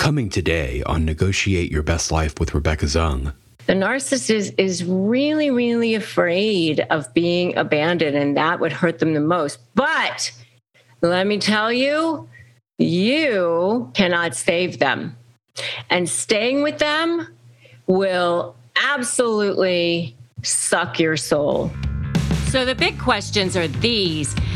Coming today on Negotiate Your Best Life with Rebecca Zung. The narcissist is really, really afraid of being abandoned, and that would hurt them the most. But let me tell you, you cannot save them. And staying with them will absolutely suck your soul. So the big questions are these.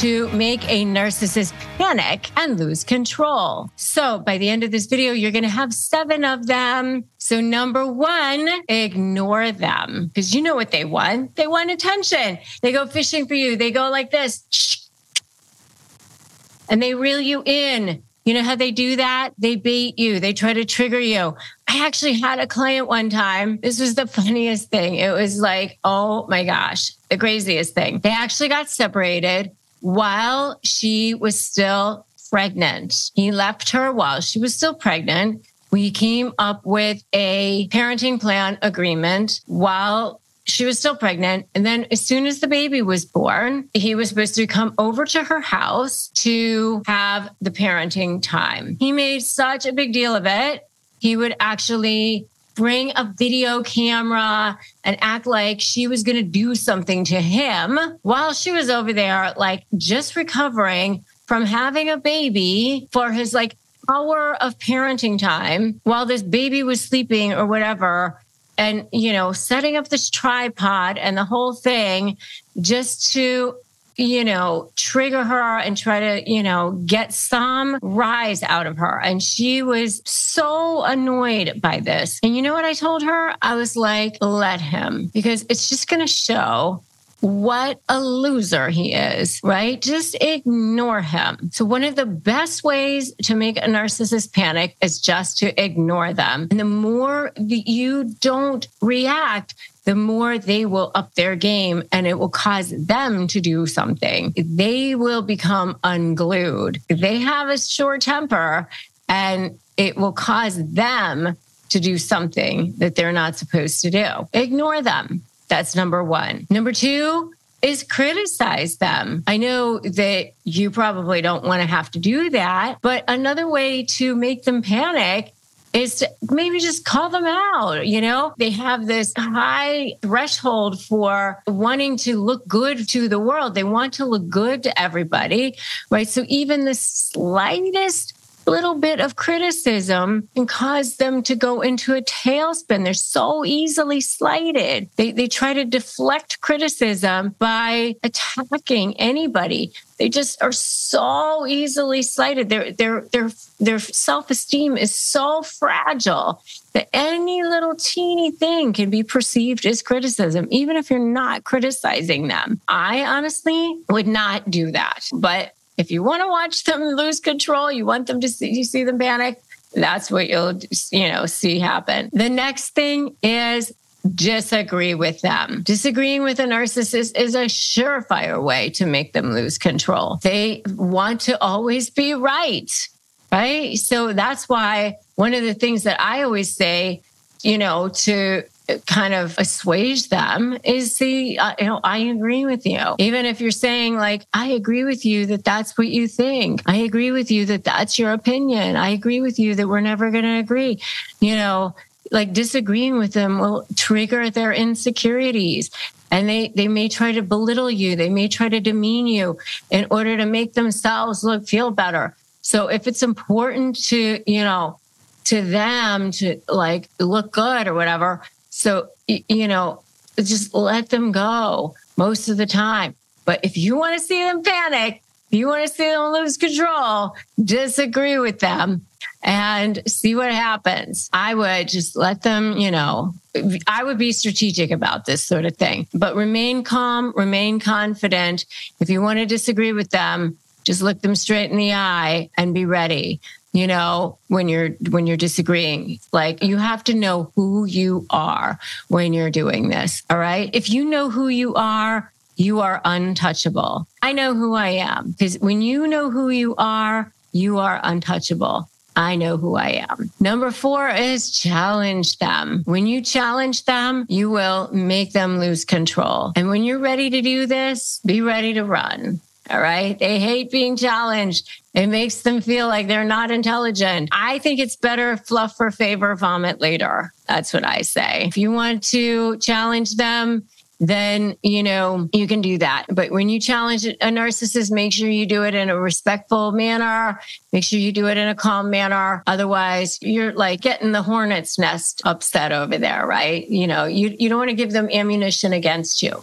to make a narcissist panic and lose control. So by the end of this video, you're going to have 7 of them. So number 1, ignore them, because you know what they want. They want attention. They go fishing for you. They go like this. And they reel you in. You know how they do that? They bait you. They try to trigger you. I actually had a client one time. This was the funniest thing. It was like, oh my gosh, the craziest thing. They actually got separated while she was still pregnant. He left her while she was still pregnant. We came up with a parenting plan agreement while she was still pregnant. And then as soon as the baby was born, he was supposed to come over to her house to have the parenting time. He made such a big deal of it. He would actually bring a video camera and act like she was going to do something to him while she was over there, like just recovering from having a baby for his like hour of parenting time while this baby was sleeping or whatever. And, you know, setting up this tripod and the whole thing just to, you know, trigger her and try to, you know, get some rise out of her. And she was so annoyed by this. And you know what I told her? I was like, let him, because it's just going to show what a loser he is, right? Just ignore him. So one of the best ways to make a narcissist panic is just to ignore them. And the more that you don't react, the more they will up their game, and it will cause them to do something. They will become unglued. They have a short temper, and it will cause them to do something that they're not supposed to do. Ignore them. That's number 1. Number 2 is criticize them. I know that you probably don't want to have to do that, but another way to make them panic is to maybe just call them out. You know, they have this high threshold for wanting to look good to the world. They want to look good to everybody, right? So even the slightest little bit of criticism can cause them to go into a tailspin. They're so easily slighted. They try to deflect criticism by attacking anybody. They just are so easily slighted. Their self-esteem is so fragile that any little teeny thing can be perceived as criticism, even if you're not criticizing them. I honestly would not do that, but if you want to watch them lose control, you want them to see them panic, that's what you'll, you know, see happen. The next thing is disagree with them. Disagreeing with a narcissist is a surefire way to make them lose control. They want to always be right? So that's why one of the things that I always say, you know, to kind of assuage them is I agree with you. Even if you're saying like, I agree with you that that's what you think. I agree with you that that's your opinion. I agree with you that we're never going to agree. You know, like disagreeing with them will trigger their insecurities. And they may try to belittle you. They may try to demean you in order to make themselves feel better. So if it's important to, you know, to them to like look good or whatever, so, you know, just let them go most of the time. But if you want to see them panic, if you want to see them lose control, disagree with them. and see what happens. I would just let them, I would be strategic about this sort of thing, but remain calm, remain confident. If you want to disagree with them, just look them straight in the eye and be ready. When you're disagreeing, like, you have to know who you are when you're doing this. All right. If you know who you are untouchable. I know who I am, because when you know who you are untouchable. I know who I am. Number 4 is challenge them. When you challenge them, you will make them lose control. And when you're ready to do this, be ready to run. All right. They hate being challenged. It makes them feel like they're not intelligent. I think it's better fluff for favor, vomit later. That's what I say. If you want to challenge them, then, you can do that. But when you challenge a narcissist, make sure you do it in a respectful manner. Make sure you do it in a calm manner. Otherwise, you're like getting the hornet's nest upset over there, right? You don't want to give them ammunition against you.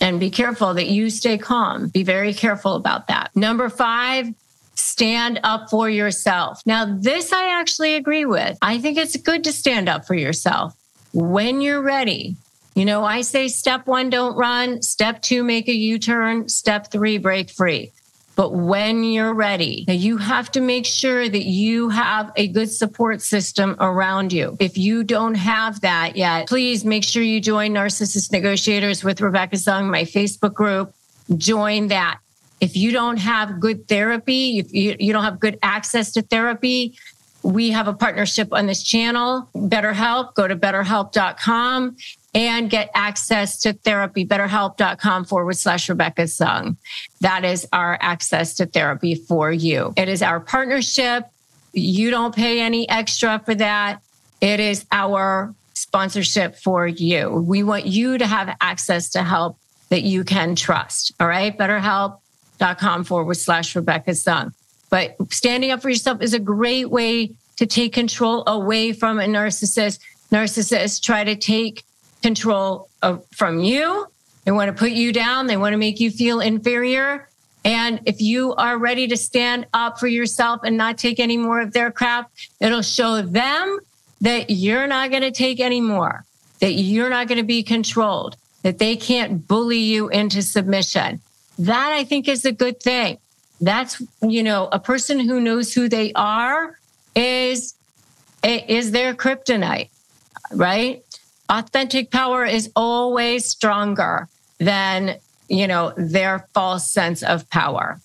And be careful that you stay calm. Be very careful about that. Number 5, stand up for yourself. Now, this I actually agree with. I think it's good to stand up for yourself when you're ready. I say step 1, don't run. Step 2, make a U-turn. Step 3, break free. But when you're ready, now you have to make sure that you have a good support system around you. If you don't have that yet, please make sure you join Narcissist Negotiators with Rebecca Zung, my Facebook group. Join that. If you don't have good therapy, if you don't have good access to therapy, we have a partnership on this channel, BetterHelp. Go to betterhelp.com. and get access to therapy, betterhelp.com/Rebecca Zung. That is our access to therapy for you. It is our partnership. You don't pay any extra for that. It is our sponsorship for you. We want you to have access to help that you can trust. All right, betterhelp.com/Rebecca Zung. But standing up for yourself is a great way to take control away from a narcissist. Narcissists try to take control from you. They want to put you down. They want to make you feel inferior. And if you are ready to stand up for yourself and not take any more of their crap, it'll show them that you're not going to take any more, that you're not going to be controlled, that they can't bully you into submission. That, I think, is a good thing. That's, a person who knows who they are is their kryptonite, right? Authentic power is always stronger than, their false sense of power.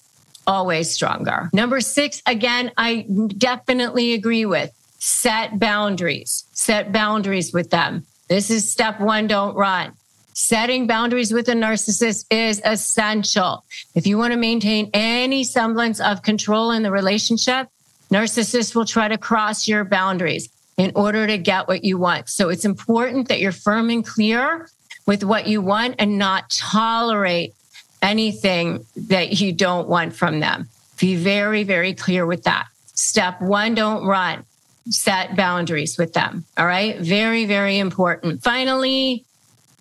Always stronger. Number 6, again, I definitely agree with. Set boundaries. Set boundaries with them. This is step 1, don't run. Setting boundaries with a narcissist is essential. If you want to maintain any semblance of control in the relationship, narcissists will try to cross your boundaries in order to get what you want. So it's important that you're firm and clear with what you want and not tolerate anything that you don't want from them. Be very, very clear with that. Step 1, don't run. Set boundaries with them. All right? Very, very important. Finally,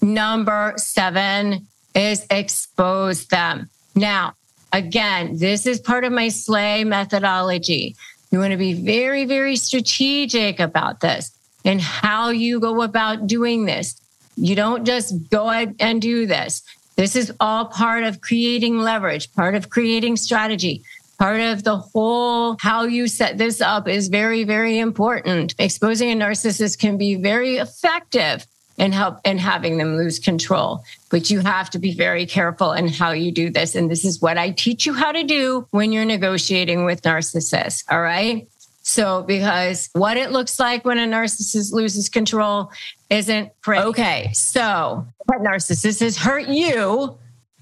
number 7 is expose them. Now, again, this is part of my SLAY methodology. You want to be very, very strategic about this and how you go about doing this. You don't just go ahead and do this. This is all part of creating leverage, part of creating strategy, part of the whole how you set this up is very, very important. Exposing a narcissist can be very effective in help in having them lose control. But you have to be very careful in how you do this. And this is what I teach you how to do when you're negotiating with narcissists, all right? So because what it looks like when a narcissist loses control isn't pretty. Okay, so that narcissist has hurt you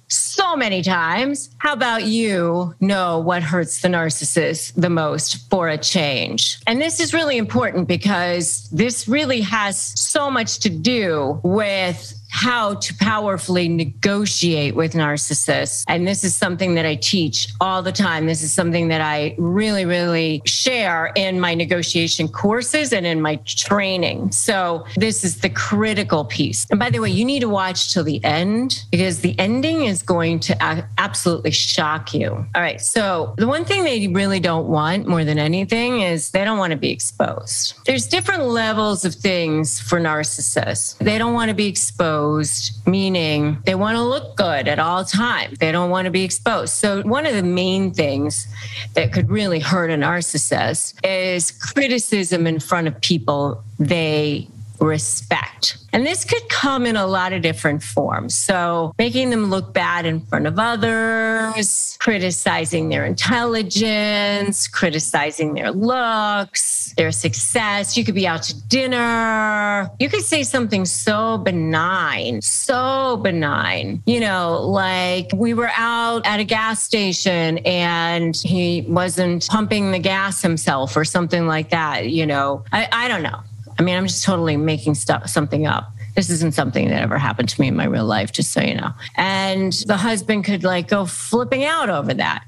so many times. How about you know what hurts the narcissist the most for a change? And this is really important because this really has so much to do with how to powerfully negotiate with narcissists. And this is something that I teach all the time. This is something that I really, really share in my negotiation courses and in my training. So this is the critical piece. And by the way, you need to watch till the end because the ending is going to absolutely shock you. All right. So the one thing they really don't want more than anything is they don't want to be exposed. There's different levels of things for narcissists. They don't want to be exposed, meaning they want to look good at all times. They don't want to be exposed. So one of the main things that could really hurt a narcissist is criticism in front of people they respect. And this could come in a lot of different forms. So making them look bad in front of others, criticizing their intelligence, criticizing their looks, their success. You could be out to dinner. You could say something so benign. You know, like we were out at a gas station and he wasn't pumping the gas himself or something like that. You know, I don't know. I mean, I'm just totally making something up. This isn't something that ever happened to me in my real life, just so you know. And the husband could like go flipping out over that.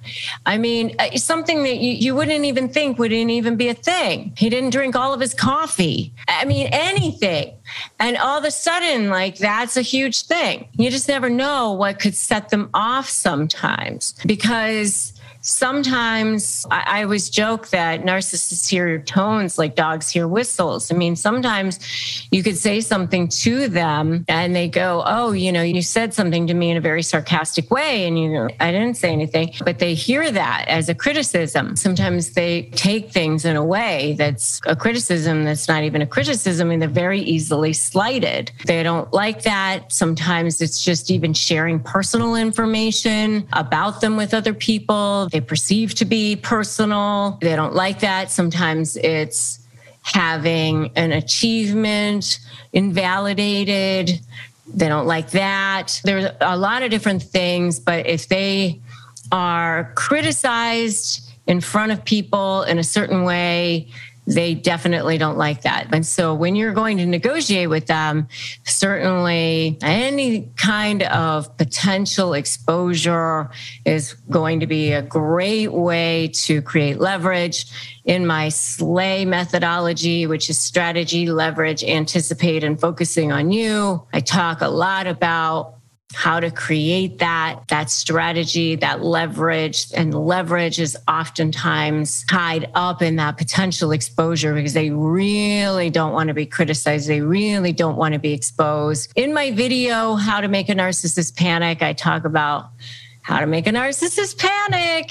I mean, something that you wouldn't even think wouldn't even be a thing. He didn't drink all of his coffee. I mean, anything. And all of a sudden, like that's a huge thing. You just never know what could set them off sometimes because... Sometimes I always joke that narcissists hear tones like dogs hear whistles. I mean, sometimes you could say something to them and they go, oh, you know, you said something to me in a very sarcastic way. And, you know, I didn't say anything, but they hear that as a criticism. Sometimes they take things in a way that's a criticism that's not even a criticism and they're very easily slighted. They don't like that. Sometimes it's just even sharing personal information about them with other people. They perceive to be personal. They don't like that. Sometimes it's having an achievement invalidated. They don't like that. There's a lot of different things, but if they are criticized in front of people in a certain way, they definitely don't like that. And so when you're going to negotiate with them, certainly any kind of potential exposure is going to be a great way to create leverage. In my SLAY methodology, which is strategy, leverage, anticipate, and focusing on you, I talk a lot about how to create that strategy, that leverage. And leverage is oftentimes tied up in that potential exposure because they really don't want to be criticized. They really don't want to be exposed. In my video, How to Make a Narcissist Panic, I talk about how to make a narcissist panic.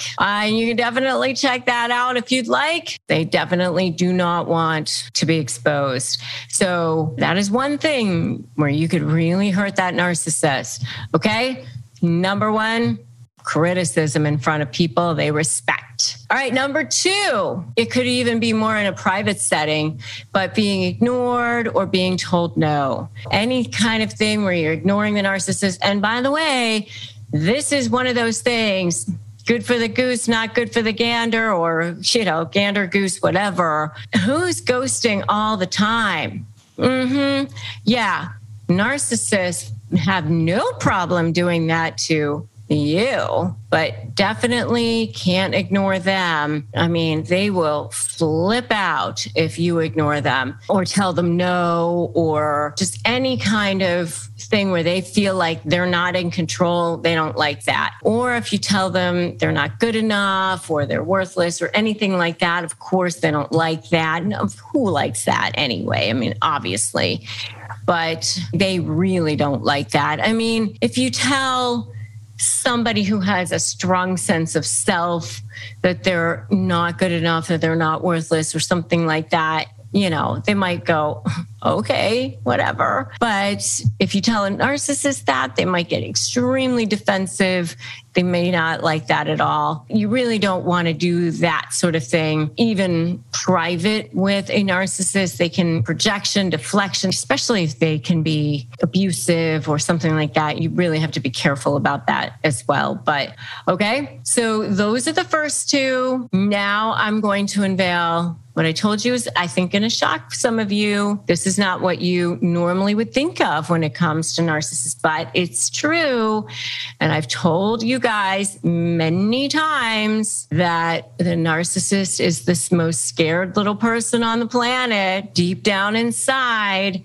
You can definitely check that out if you'd like. They definitely do not want to be exposed. So that is one thing where you could really hurt that narcissist. Okay. Number one, criticism in front of people they respect. All right. Number two, it could even be more in a private setting, but being ignored or being told no. Any kind of thing where you're ignoring the narcissist. And by the way, this is one of those things, good for the goose, not good for the gander, or, you know, gander, goose, whatever. Who's ghosting all the time? Mm-hmm. Yeah. Narcissists have no problem doing that to you, but definitely can't ignore them. I mean, they will flip out if you ignore them or tell them no, or just any kind of thing where they feel like they're not in control. They don't like that. Or if you tell them they're not good enough or they're worthless or anything like that, of course, they don't like that. And who likes that anyway? I mean, obviously, but they really don't like that. I mean, if you tell somebody who has a strong sense of self that they're not good enough, that they're not worthless or something like that, you know, they might go, okay, whatever. But if you tell a narcissist that, they might get extremely defensive. They may not like that at all. You really don't want to do that sort of thing, even private with a narcissist. They can projection, deflection, especially if they can be abusive or something like that. You really have to be careful about that as well. But okay, so those are the first two. Now I'm going to unveil what I told you is, I think, going to shock some of you. This is not what you normally would think of when it comes to narcissists, but it's true. And I've told you guys many times that the narcissist is this most scared little person on the planet, deep down inside.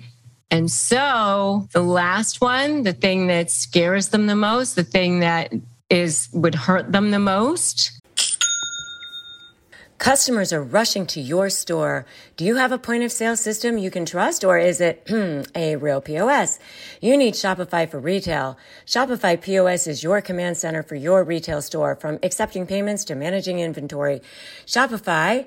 And so the last one, the thing that scares them the most, the thing that would hurt them the most. Customers are rushing to your store. Do you have a point of sale system you can trust, or is it a real POS? You need Shopify for retail. Shopify POS is your command center for your retail store, from accepting payments to managing inventory. Shopify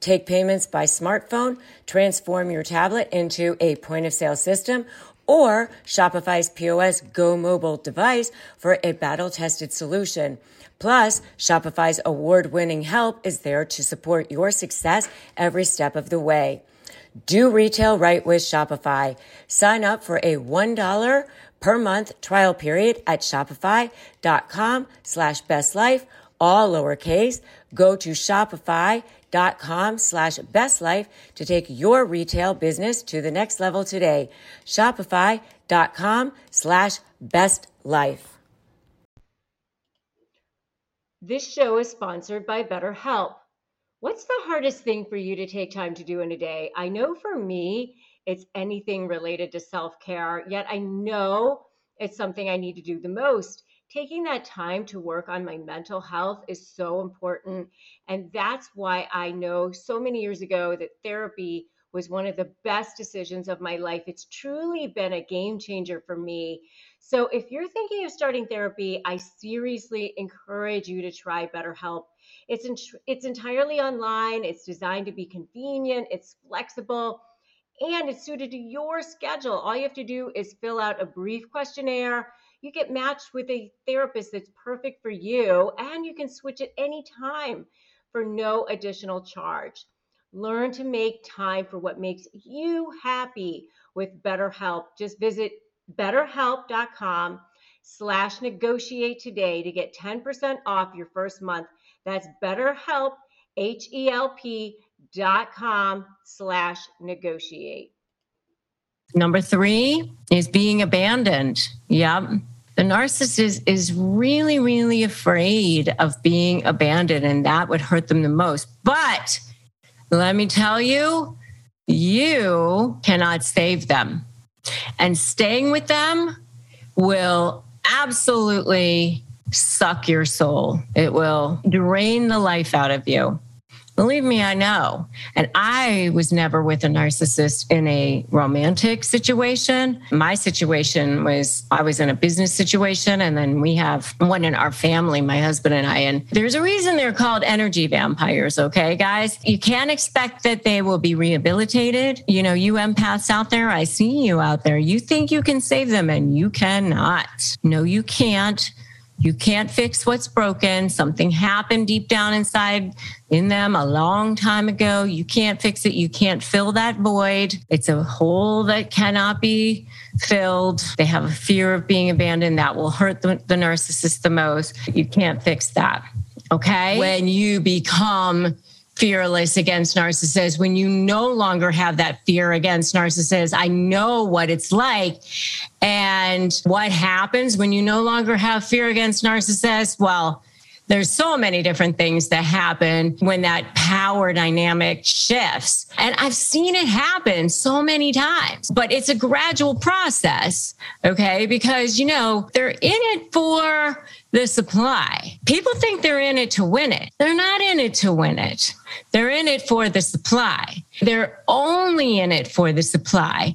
take payments by smartphone, transform your tablet into a point-of-sale system, or Shopify's POS Go mobile device for a battle-tested solution. Plus, Shopify's award-winning help is there to support your success every step of the way. Do retail right with Shopify. Sign up for a $1 per month trial period at shopify.com/bestlife, all lowercase. Go to shopify.com/bestlife to take your retail business to the next level today. Shopify.com/bestlife. This show is sponsored by BetterHelp. What's the hardest thing for you to take time to do in a day? I know for me, it's anything related to self-care, yet I know it's something I need to do the most. Taking that time to work on my mental health is so important. And that's why I know so many years ago that therapy was one of the best decisions of my life. It's truly been a game changer for me. So if you're thinking of starting therapy, I seriously encourage you to try BetterHelp. It's entirely online. It's designed to be convenient. It's flexible, and it's suited to your schedule. All you have to do is fill out a brief questionnaire. You get matched with a therapist that's perfect for you, and you can switch at any time for no additional charge. Learn to make time for what makes you happy with BetterHelp. Just visit BetterHelp.com/negotiate today to get 10% off your first month. That's BetterHelp, HELP.com/negotiate. Number 3 is being abandoned. Yep. The narcissist is really, really afraid of being abandoned, and that would hurt them the most. But let me tell you, you cannot save them. And staying with them will absolutely suck your soul. It will drain the life out of you. Believe me, I know. And I was never with a narcissist in a romantic situation. My situation was, I was in a business situation, and then we have one in our family, my husband and I. And there's a reason they're called energy vampires, okay, guys? You can't expect that they will be rehabilitated. You know, you empaths out there, I see you out there. You think you can save them, and you cannot. No, you can't. You can't fix what's broken. Something happened deep down inside in them a long time ago. You can't fix it. You can't fill that void. It's a hole that cannot be filled. They have a fear of being abandoned. That will hurt the narcissist the most. You can't fix that. Okay? When you become fearless against narcissists, when you no longer have that fear against narcissists, I know what it's like. And what happens when you no longer have fear against narcissists? Well, there's so many different things that happen when that power dynamic shifts. And I've seen it happen so many times, but it's a gradual process, okay? Because, you know, they're in it for the supply. People think they're in it to win it. They're not in it to win it. They're in it for the supply. They're only in it for the supply.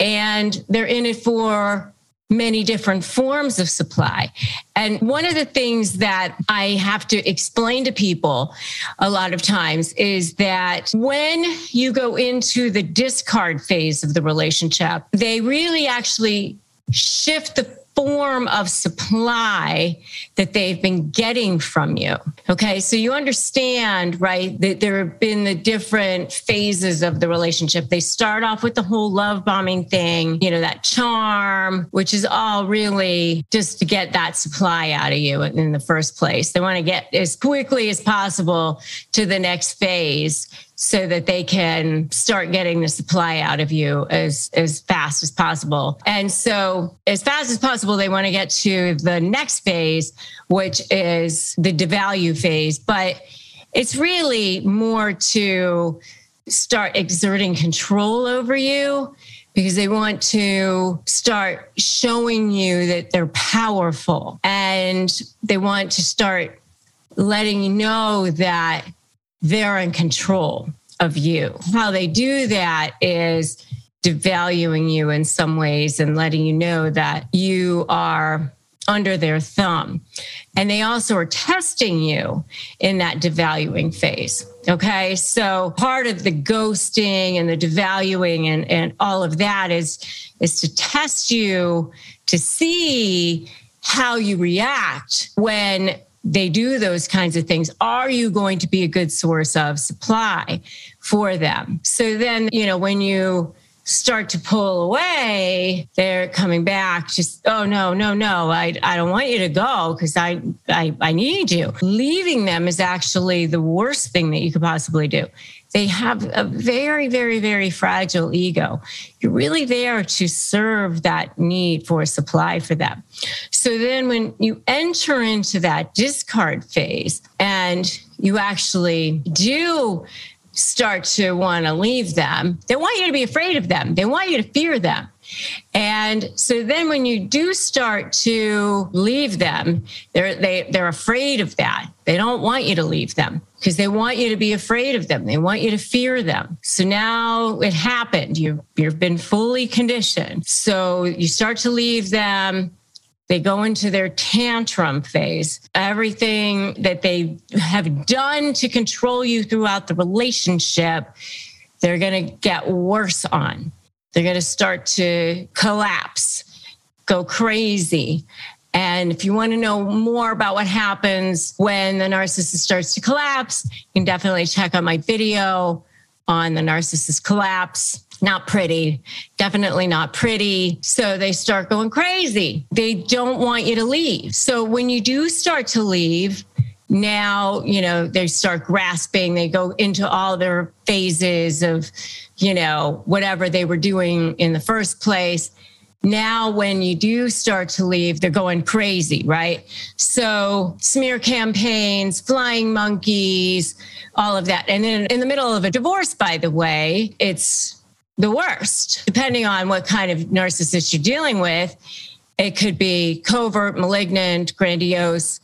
And they're in it for many different forms of supply. And one of the things that I have to explain to people a lot of times is that when you go into the discard phase of the relationship, they really actually shift the form of supply that they've been getting from you. Okay, so you understand, right, that there have been the different phases of the relationship. They start off with the whole love bombing thing, you know, that charm, which is all really just to get that supply out of you in the first place. They want to get as quickly as possible to the next phase so that they can start getting the supply out of you as fast as possible. And so as fast as possible, they want to get to the next phase, which is the devalue phase. But it's really more to start exerting control over you, because they want to start showing you that they're powerful. And they want to start letting you know that they're in control of you. How they do that is devaluing you in some ways and letting you know that you are under their thumb. And they also are testing you in that devaluing phase. Okay, so part of the ghosting and the devaluing and all of that is to test you to see how you react when they do those kinds of things. Are you going to be a good source of supply for them? So then, you know, when you start to pull away, they're coming back just, oh, no, I don't want you to go because I need you. Leaving them is actually the worst thing that you could possibly do. They have a very, very, very fragile ego. You're really there to serve that need for supply for them. So then when you enter into that discard phase and you actually do start to want to leave them, they want you to be afraid of them. They want you to fear them. And so then when you do start to leave them, they're afraid of that. They don't want you to leave them because they want you to be afraid of them. They want you to fear them. So now it happened. You've been fully conditioned. So you start to leave them. They go into their tantrum phase. Everything that they have done to control you throughout the relationship, they're going to get worse on. They're going to start to collapse, go crazy. And if you want to know more about what happens when the narcissist starts to collapse, you can definitely check out my video on the narcissist collapse. Not pretty, definitely not pretty. So they start going crazy. They don't want you to leave. So when you do start to leave, now, you know, they start grasping, they go into all their phases of, you know, whatever they were doing in the first place. Now, when you do start to leave, they're going crazy, right? So smear campaigns, flying monkeys, all of that. And then in the middle of a divorce, by the way, it's the worst. Depending on what kind of narcissist you're dealing with, it could be covert, malignant, grandiose,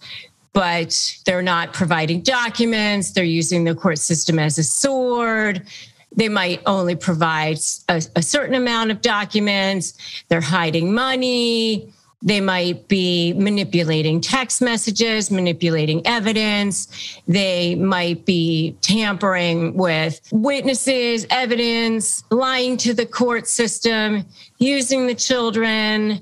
but they're not providing documents. They're using the court system as a sword. They might only provide a certain amount of documents. They're hiding money. They might be manipulating text messages, manipulating evidence. They might be tampering with witnesses, evidence, lying to the court system, using the children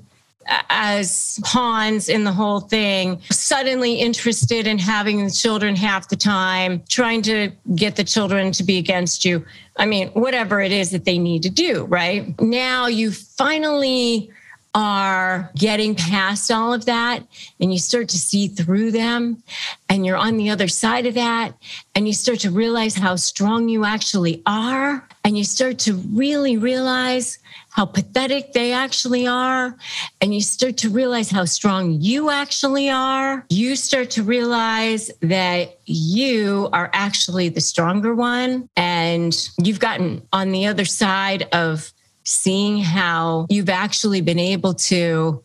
as pawns in the whole thing, suddenly interested in having the children half the time, trying to get the children to be against you. I mean, whatever it is that they need to do, right? Now you finally are getting past all of that and you start to see through them and you're on the other side of that and you start to realize how strong you actually are and you start to really realize how pathetic they actually are. And you start to realize how strong you actually are. You start to realize that you are actually the stronger one. And you've gotten on the other side of seeing how you've actually been able to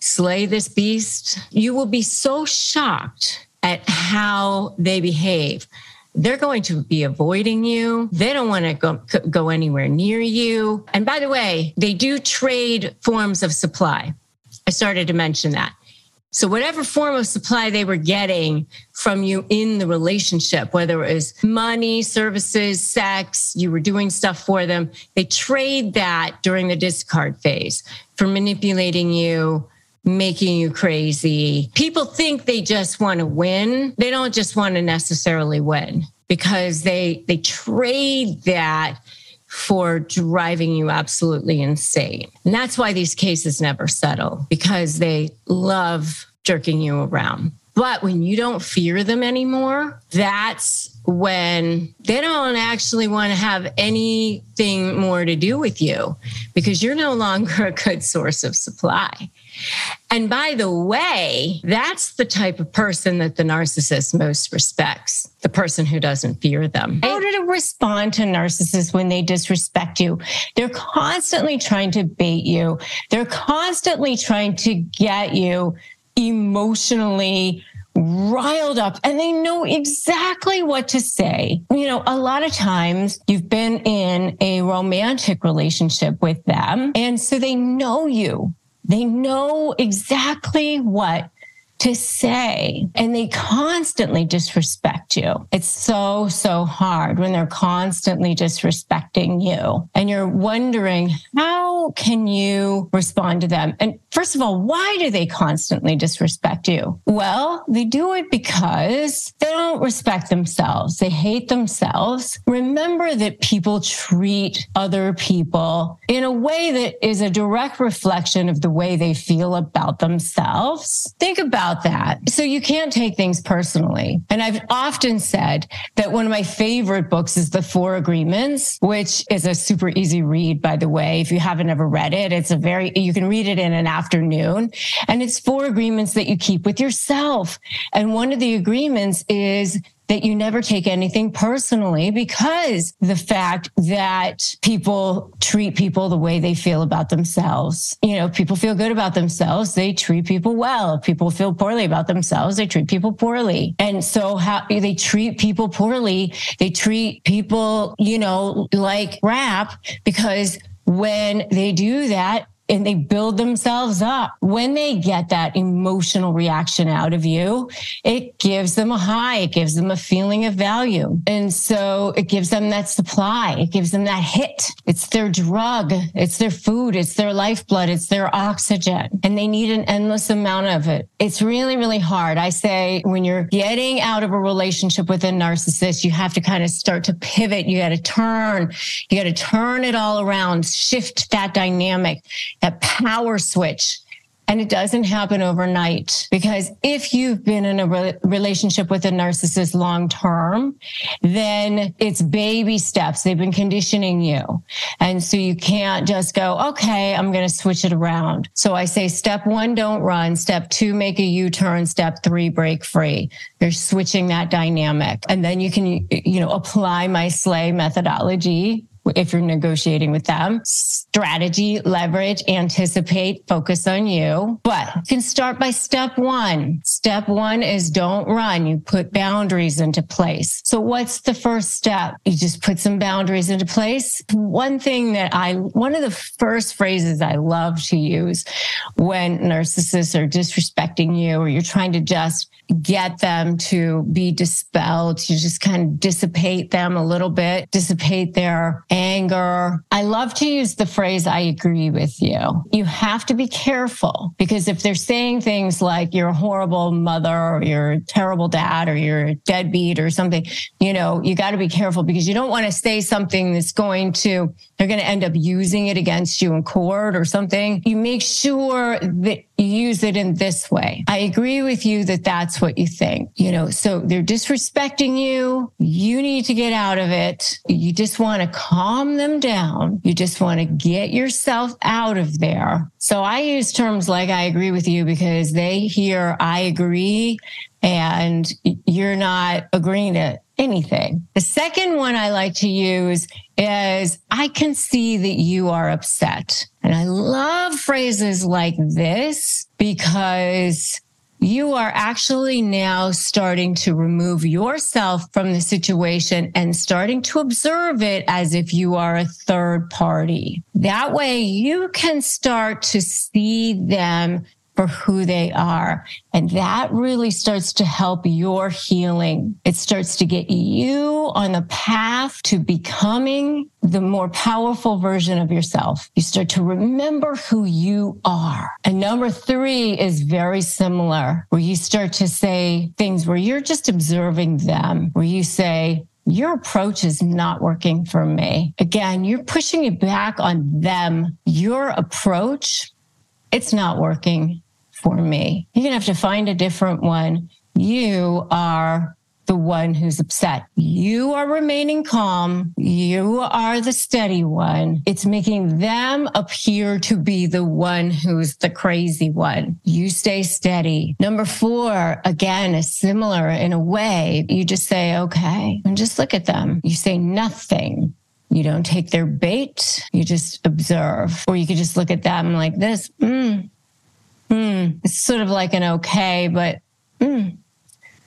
slay this beast. You will be so shocked at how they behave. They're going to be avoiding you. They don't want to go anywhere near you. And by the way, they do trade forms of supply. I started to mention that. So whatever form of supply they were getting from you in the relationship, whether it was money, services, sex, you were doing stuff for them, they trade that during the discard phase for manipulating you, making you crazy. People think they just want to win. They don't just want to necessarily win because they trade that for driving you absolutely insane. And that's why these cases never settle, because they love jerking you around. But when you don't fear them anymore, that's when they don't actually want to have anything more to do with you, because you're no longer a good source of supply. And by the way, that's the type of person that the narcissist most respects, the person who doesn't fear them. In order to respond to narcissists when they disrespect you, they're constantly trying to bait you. They're constantly trying to get you emotionally riled up, and they know exactly what to say. You know, a lot of times you've been in a romantic relationship with them, and so they know you. They know exactly what to say, and they constantly disrespect you. It's so, so hard when they're constantly disrespecting you and you're wondering, how can you respond to them? And first of all, why do they constantly disrespect you? Well, they do it because they don't respect themselves. They hate themselves. Remember that people treat other people in a way that is a direct reflection of the way they feel about themselves. Think about that. So you can't take things personally. And I've often said that one of my favorite books is The Four Agreements, which is a super easy read, by the way. If you haven't ever read it, you can read it in an afternoon. And it's 4 agreements that you keep with yourself. And one of the agreements is that you never take anything personally, because the fact that people treat people the way they feel about themselves. You know, people feel good about themselves, they treat people well. People feel poorly about themselves, they treat people poorly. And so how they treat people poorly, they treat people, you know, like crap, because when they do that, and they build themselves up. When they get that emotional reaction out of you, it gives them a high. It gives them a feeling of value. And so it gives them that supply. It gives them that hit. It's their drug. It's their food. It's their lifeblood. It's their oxygen. And they need an endless amount of it. It's really, really hard. I say when you're getting out of a relationship with a narcissist, you have to kind of start to pivot. You got to turn. You got to turn it all around, shift that dynamic, that power switch. And it doesn't happen overnight, because if you've been in a relationship with a narcissist long term, then it's baby steps. They've been conditioning you. And so you can't just go, okay, I'm going to switch it around. So I say, step 1, don't run. Step 2, make a U-turn. Step 3, break free. You're switching that dynamic. And then you can, you know, apply my SLAY methodology. If you're negotiating with them, strategy, leverage, anticipate, focus on you. But you can start by step 1. Step 1 is don't run. You put boundaries into place. So what's the first step? You just put some boundaries into place. One of the first phrases I love to use when narcissists are disrespecting you, or you're trying to just get them to be dispelled, to just kind of dissipate them a little bit, dissipate their anger. I love to use the phrase, I agree with you. You have to be careful, because if they're saying things like you're a horrible mother, or you're a terrible dad, or you're a deadbeat or something, you know, you got to be careful, because you don't want to say something that's they're going to end up using it against you in court or something. You make sure that you use it in this way. I agree with you that that's what you think, you know, so they're disrespecting you. You need to get out of it. You just want to calm them down. You just want to get yourself out of there. So I use terms like I agree with you, because they hear I agree and you're not agreeing to anything. The second one I like to use is I can see that you are upset. And I love phrases like this, because you are actually now starting to remove yourself from the situation and starting to observe it as if you are a third party. That way you can start to see them for who they are. And that really starts to help your healing. It starts to get you on the path to becoming the more powerful version of yourself. You start to remember who you are. And number three is very similar, where you start to say things where you're just observing them, where you say, your approach is not working for me. Again, you're pushing it back on them. Your approach, it's not working for me. You're going to have to find a different one. You are the one who's upset. You are remaining calm. You are the steady one. It's making them appear to be the one who's the crazy one. You stay steady. Number four, again, is similar in a way. You just say, okay, and just look at them. You say nothing. You don't take their bait. You just observe. Or you could just look at them like this. It's sort of like an okay, but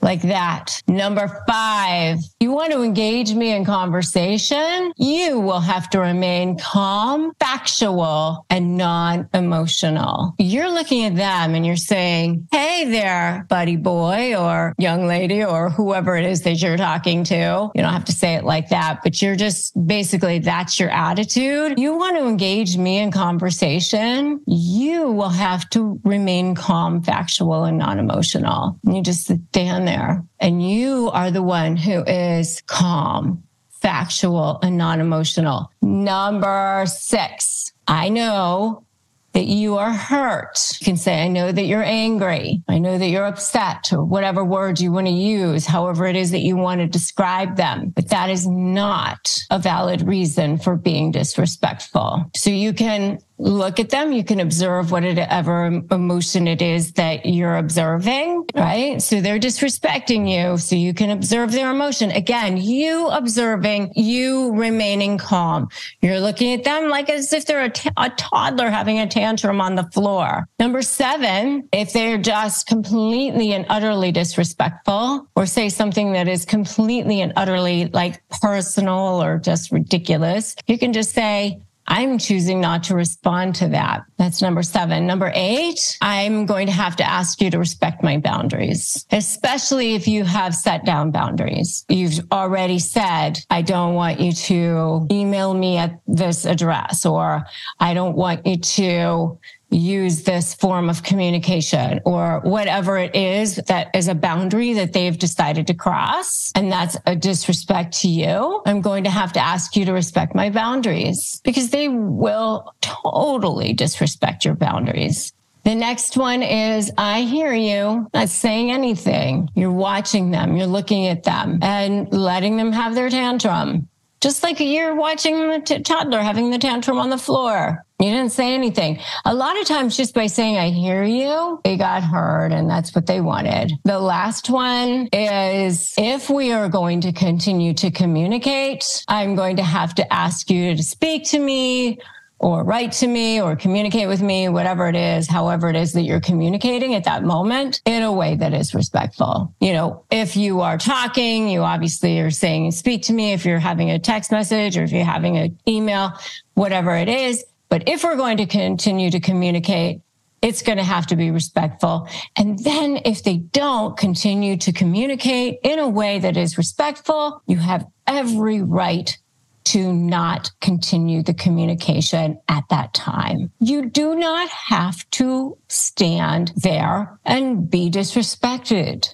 like that. Number five, you want to engage me in conversation? You will have to remain calm, factual, and non-emotional. You're looking at them and you're saying, hey there, buddy boy or young lady or whoever it is that you're talking to. You don't have to say it like that, but you're just basically, that's your attitude. You want to engage me in conversation? You will have to remain calm, factual, and non-emotional. You just stand there. And you are the one who is calm, factual, and non-emotional. Number six, I know that you are hurt. You can say, I know that you're angry. I know that you're upset, or whatever words you want to use, however it is that you want to describe them. But that is not a valid reason for being disrespectful. So you can look at them. You can observe whatever emotion it is that you're observing, right? So they're disrespecting you. So you can observe their emotion. Again, you observing, you remaining calm. You're looking at them like as if they're a toddler having a tantrum on the floor. Number seven, if they're just completely and utterly disrespectful, or say something that is completely and utterly like personal or just ridiculous, you can just say, I'm choosing not to respond to that. That's number seven. Number eight, I'm going to have to ask you to respect my boundaries, especially if you have set down boundaries. You've already said, I don't want you to email me at this address, or I don't want you to use this form of communication, or whatever it is that is a boundary that they've decided to cross. And that's a disrespect to you. I'm going to have to ask you to respect my boundaries, because they will totally disrespect your boundaries. The next one is, I hear you, not saying anything. You're watching them, you're looking at them and letting them have their tantrum. Just like you're watching the toddler having the tantrum on the floor. You didn't say anything. A lot of times just by saying, I hear you, they got heard, and that's what they wanted. The last one is, if we are going to continue to communicate, I'm going to have to ask you to speak to me, or write to me, or communicate with me, whatever it is, however it is that you're communicating at that moment, in a way that is respectful. You know, if you are talking, you obviously are saying, speak to me, if you're having a text message, or if you're having an email, whatever it is. But if we're going to continue to communicate, it's going to have to be respectful. And then if they don't continue to communicate in a way that is respectful, you have every right to not continue the communication at that time. You do not have to stand there and be disrespected.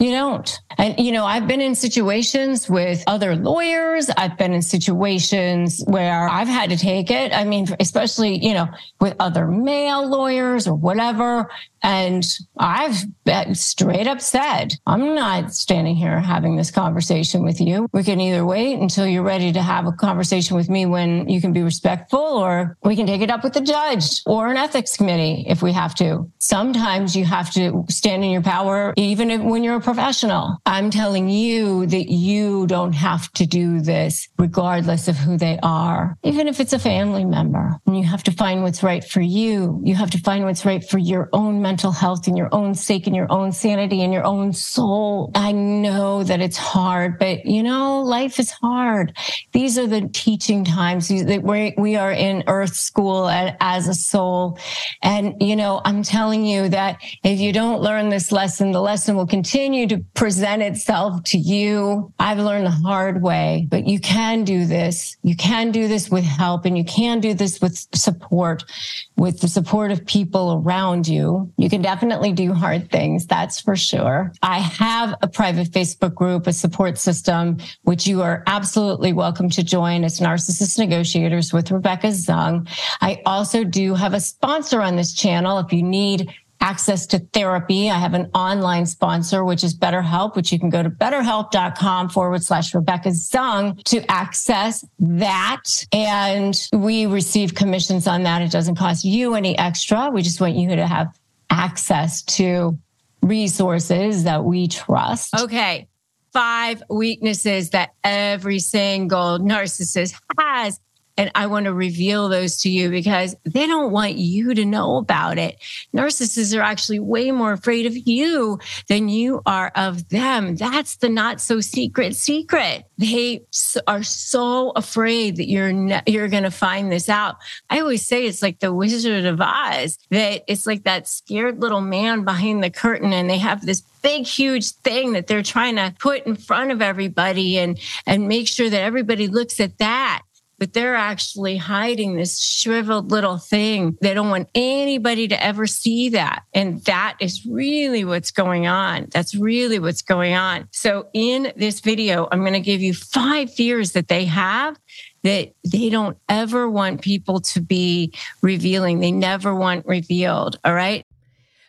You don't. And, you know, I've been in situations with other lawyers. I've been in situations where I've had to take it. I mean, especially, you know, with other male lawyers or whatever. And I've straight up said, I'm not standing here having this conversation with you. We can either wait until you're ready to have a conversation with me when you can be respectful, or we can take it up with the judge or an ethics committee if we have to. Sometimes you have to stand in your power, even when you're a professional. professional. I'm telling you that you don't have to do this regardless of who they are, even if it's a family member. And you have to find what's right for you. You have to find what's right for your own mental health and your own sake and your own sanity and your own soul. I know that it's hard, but life is hard. These are the teaching times that we are in earth school as a soul. And, I'm telling you that if you don't learn this lesson, the lesson will continue to present itself to you. I've learned the hard way, but you can do this. You can do this with help, and you can do this with support, with the support of people around you. You can definitely do hard things. That's for sure. I have a private Facebook group, a support system, which you are absolutely welcome to join. It's Narcissist Negotiators with Rebecca Zung. I also do have a sponsor on this channel. If you need access to therapy, I have an online sponsor, which is BetterHelp, which you can go to betterhelp.com/Rebecca Zung to access that. And we receive commissions on that. It doesn't cost you any extra. We just want you to have access to resources that we trust. Okay. 5 weaknesses that every single narcissist has. And I want to reveal those to you because they don't want you to know about it. Narcissists are actually way more afraid of you than you are of them. That's the not so secret secret. They are so afraid that you're going to find this out. I always say it's like the Wizard of Oz, that it's like that scared little man behind the curtain, and they have this big, huge thing that they're trying to put in front of everybody and make sure that everybody looks at that. But they're actually hiding this shriveled little thing. They don't want anybody to ever see that. And that is really what's going on. That's really what's going on. So in this video, I'm going to give you 5 fears that they have that they don't ever want people to be revealing. They never want revealed. All right.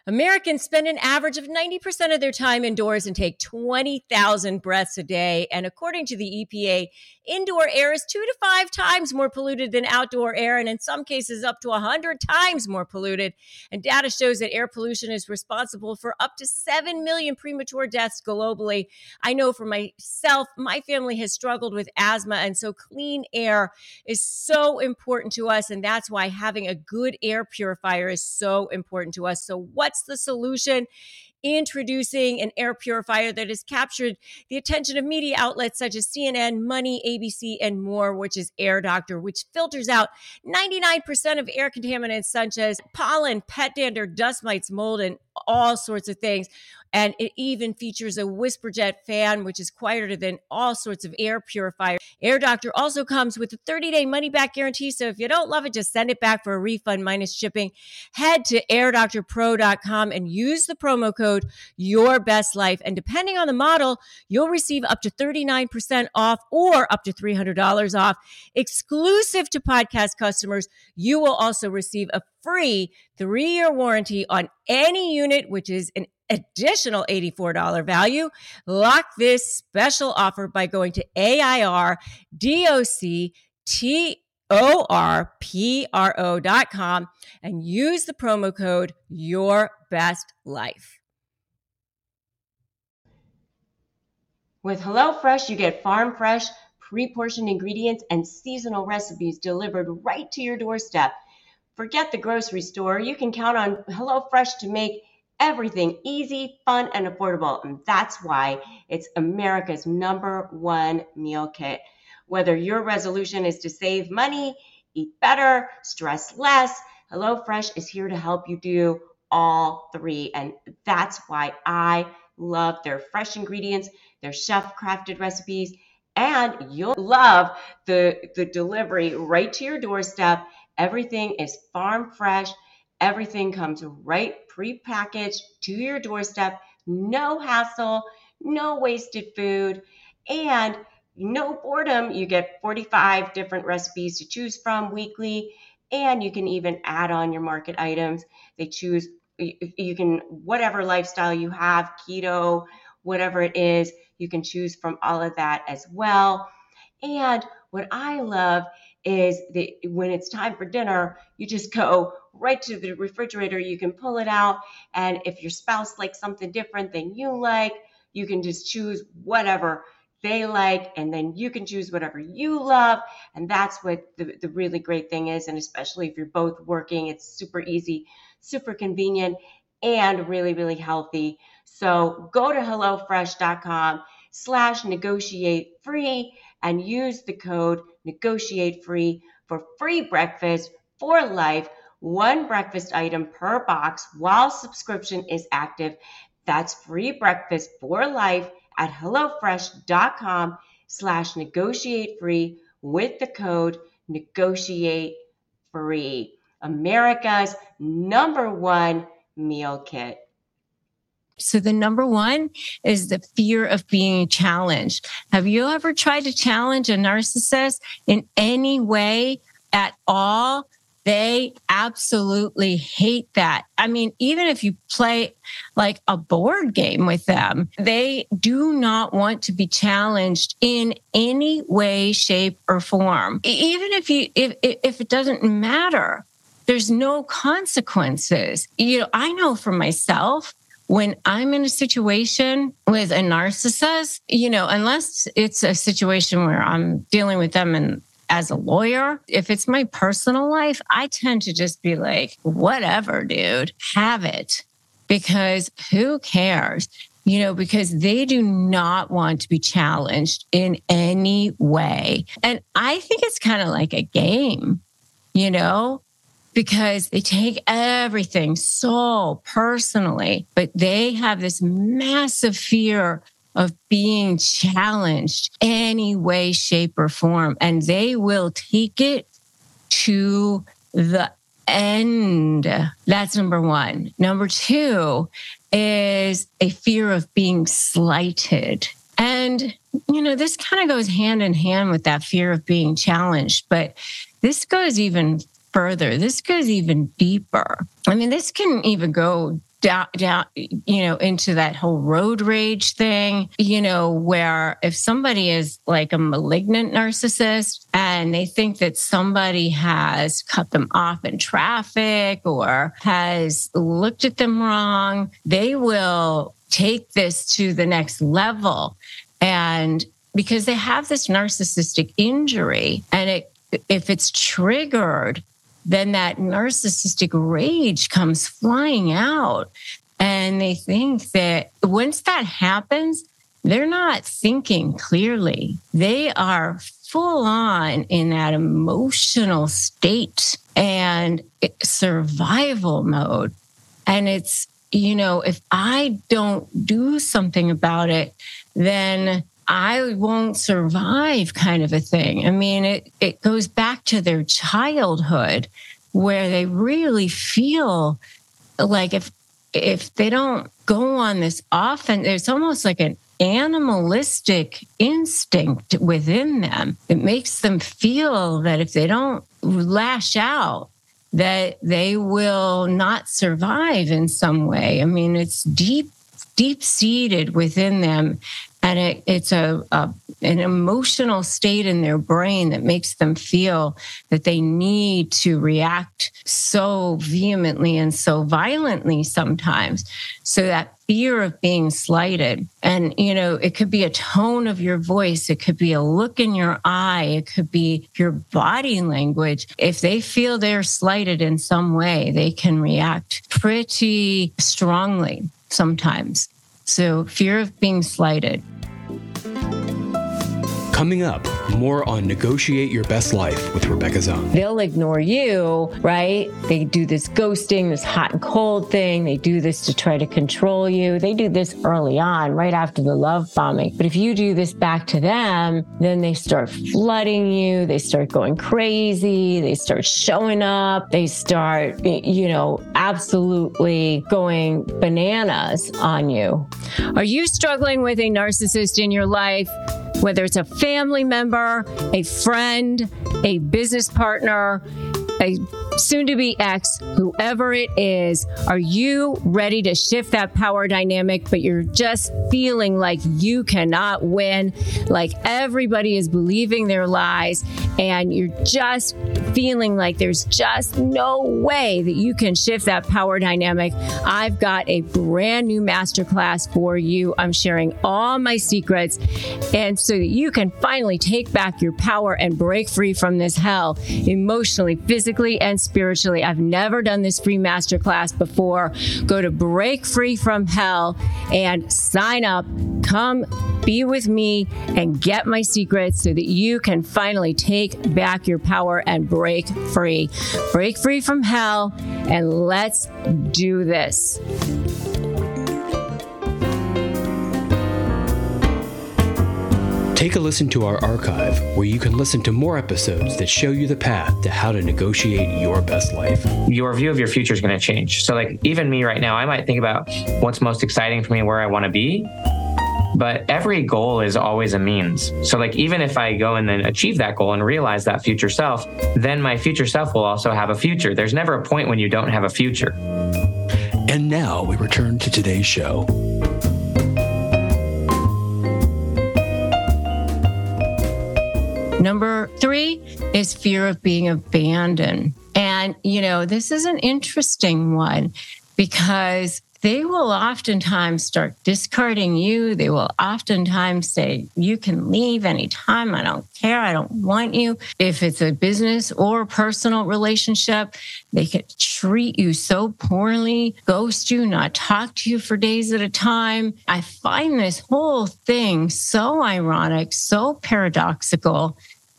Americans spend an average of 90% of their time indoors and take 20,000 breaths a day. And according to the EPA, indoor air is 2 to 5 times more polluted than outdoor air, and in some cases up to 100 times more polluted. And data shows that air pollution is responsible for up to 7 million premature deaths globally. I know for myself, my family has struggled with asthma, and so clean air is so important to us. And that's why having a good air purifier is so important to us. So what's the solution? Introducing an air purifier that has captured the attention of media outlets such as CNN, Money, ABC, and more, which is Air Doctor, which filters out 99% of air contaminants such as pollen, pet dander, dust mites, mold, and all sorts of things. And it even features a whisper jet fan, which is quieter than all sorts of air purifiers. Air Doctor also comes with a 30-day money-back guarantee. So if you don't love it, just send it back for a refund minus shipping. Head to airdoctorpro.com and use the promo code YourBestLife. And depending on the model, you'll receive up to 39% off or up to $300 off. Exclusive to podcast customers, you will also receive a free 3-year warranty on any unit, which is an additional $84 value. Lock this special offer by going to airdoctorpro.com and use the promo code YourBestLife. With HelloFresh, you get farm fresh, pre-portioned ingredients and seasonal recipes delivered right to your doorstep. Forget the grocery store. You can count on HelloFresh to make everything easy, fun, and affordable. And that's why it's America's #1 meal kit. Whether your resolution is to save money, eat better, stress less, HelloFresh is here to help you do all three. And that's why I love their fresh ingredients, their chef-crafted recipes, and you'll love the delivery right to your doorstep. Everything is farm fresh. Everything comes right pre-packaged to your doorstep. No hassle, no wasted food, and no boredom. You get 45 different recipes to choose from weekly, and you can even add on your market items. You can, whatever lifestyle you have, keto, whatever it is, you can choose from all of that as well. And what I love is that when it's time for dinner, you just go right to the refrigerator. You can pull it out. And if your spouse likes something different than you like, You can just choose whatever they like, and then you can choose whatever you love. And that's what the really great thing is. And especially if you're both working, it's super easy, super convenient, and really, really healthy. So go to hellofresh.com/negotiatefree and use the code negotiatefree for free breakfast for life, one breakfast item per box while subscription is active. That's free breakfast for life at hellofresh.com/negotiatefree with the code negotiatefree. America's #1 meal kit. So the #1 is the fear of being challenged. Have you ever tried to challenge a narcissist in any way at all? They absolutely hate that. I mean, even if you play like a board game with them, they do not want to be challenged in any way, shape, or form. Even if it doesn't matter, there's no consequences. You know, I know for myself, when I'm in a situation with a narcissist, you know, unless it's a situation where I'm dealing with them and as a lawyer, if it's my personal life, I tend to just be like, whatever, dude, have it. Because who cares? You know, because they do not want to be challenged in any way. And I think it's kind of like a game, you know, because they take everything so personally, but they have this massive fear of being challenged any way, shape, or form. And they will take it to the end. That's #1. #2 is a fear of being slighted. And, you know, this kind of goes hand in hand with that fear of being challenged, but this goes even further. This goes even deeper. I mean, this can even go down, you know, into that whole road rage thing, you know, where if somebody is like a malignant narcissist and they think that somebody has cut them off in traffic or has looked at them wrong, they will take this to the next level. And because they have this narcissistic injury, and if it's triggered, then that narcissistic rage comes flying out. And they think that once that happens, they're not thinking clearly. They are full on in that emotional state and survival mode. And it's, you know, if I don't do something about it, then I won't survive kind of a thing. I mean, it goes back to their childhood where they really feel like if they don't go on this offense, it's almost like an animalistic instinct within them. It makes them feel that if they don't lash out, that they will not survive in some way. I mean, it's deep-seated within them. And it's an emotional state in their brain that makes them feel that they need to react so vehemently and so violently sometimes. So that fear of being slighted, and, you know, it could be a tone of your voice. It could be a look in your eye. It could be your body language. If they feel they're slighted in some way, they can react pretty strongly sometimes. So fear of being slighted. Coming up, more on Negotiate Your Best Life with Rebecca Zung. They'll ignore you, right? They do this ghosting, this hot and cold thing. They do this to try to control you. They do this early on, right after the love bombing. But if you do this back to them, then they start flooding you. They start going crazy. They start showing up. They start, you know, absolutely going bananas on you. Are you struggling with a narcissist in your life? Whether it's a family member, a friend, a business partner, a soon-to-be ex, whoever it is, are you ready to shift that power dynamic, but you're just feeling like you cannot win, like everybody is believing their lies, and you're just feeling like there's just no way that you can shift that power dynamic, I've got a brand new masterclass for you. I'm sharing all my secrets, and so that you can finally take back your power and break free from this hell emotionally, physically, and spiritually. I've never done this free masterclass before. Go to Break Free From Hell and sign up. Come be with me and get my secrets so that you can finally take back your power and break free. Break free from hell, and let's do this. Take a listen to our archive, where you can listen to more episodes that show you the path to how to negotiate your best life. Your view of your future is going to change. So like even me right now, I might think about what's most exciting for me, where I want to be. But every goal is always a means. So like, even if I go and then achieve that goal and realize that future self, then my future self will also have a future. There's never a point when you don't have a future. And now we return to today's show. Number 3 is fear of being abandoned. And, you know, this is an interesting one because they will oftentimes start discarding you. They will oftentimes say, you can leave anytime. I don't care. I don't want you. If it's a business or personal relationship, they could treat you so poorly, ghost you, not talk to you for days at a time. I find this whole thing so ironic, so paradoxical,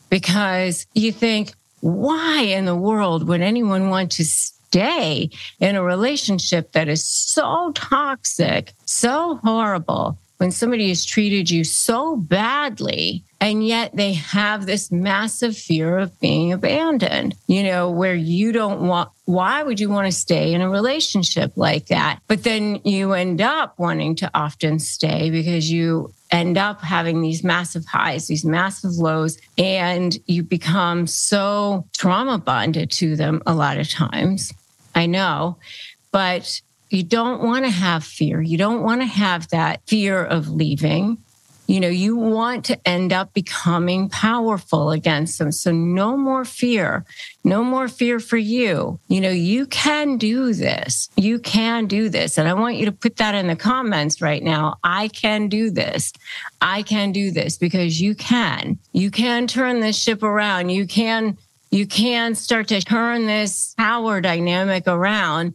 because you think, why in the world would anyone want to stay in a relationship that is so toxic, so horrible, when somebody has treated you so badly, and yet they have this massive fear of being abandoned, you know, where you don't want, why would you want to stay in a relationship like that? But then you end up wanting to often stay because you end up having these massive highs, these massive lows, and you become so trauma bonded to them a lot of times. I know, but you don't want to have fear. You don't want to have that fear of leaving. You know, you want to end up becoming powerful against them. So no more fear, no more fear for you. You know, you can do this. You can do this. And I want you to put that in the comments right now. I can do this. I can do this, because you can. You can turn this ship around. You can start to turn this power dynamic around.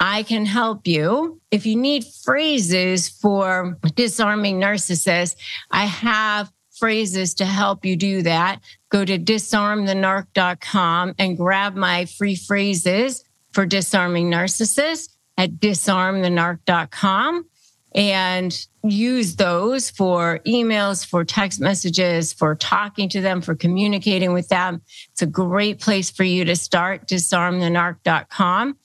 I can help you. If you need phrases for disarming narcissists, I have phrases to help you do that. Go to disarmthenarc.com and grab my free phrases for disarming narcissists at disarmthenarc.com, and use those for emails, for text messages, for talking to them, for communicating with them. It's a great place for you to start, disarmthenarc.com.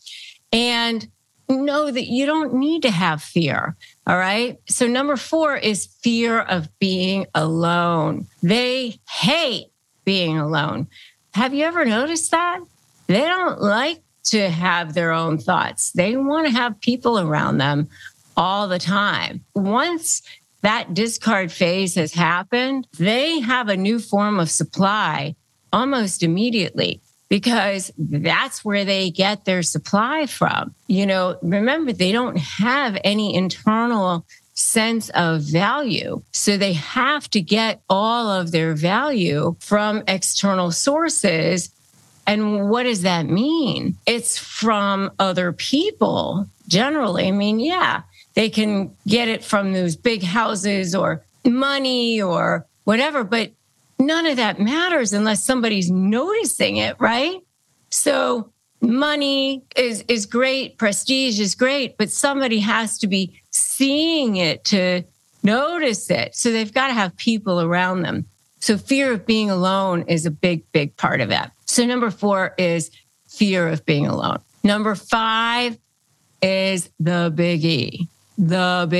And know that you don't need to have fear, all right? So number 4 is fear of being alone. They hate being alone. Have you ever noticed that? They don't like to have their own thoughts. They want to have people around them all the time. Once that discard phase has happened, they have a new form of supply almost immediately, because that's where they get their supply from. You know, remember, they don't have any internal sense of value. So they have to get all of their value from external sources. And what does that mean? It's from other people generally. I mean, yeah, they can get it from those big houses or money or whatever, but none of that matters unless somebody's noticing it, right? So money is great, prestige is great, but somebody has to be seeing it to notice it. So they've got to have people around them. So fear of being alone is a big, big part of that. So number 4 is fear of being alone. Number 5 is the biggie, the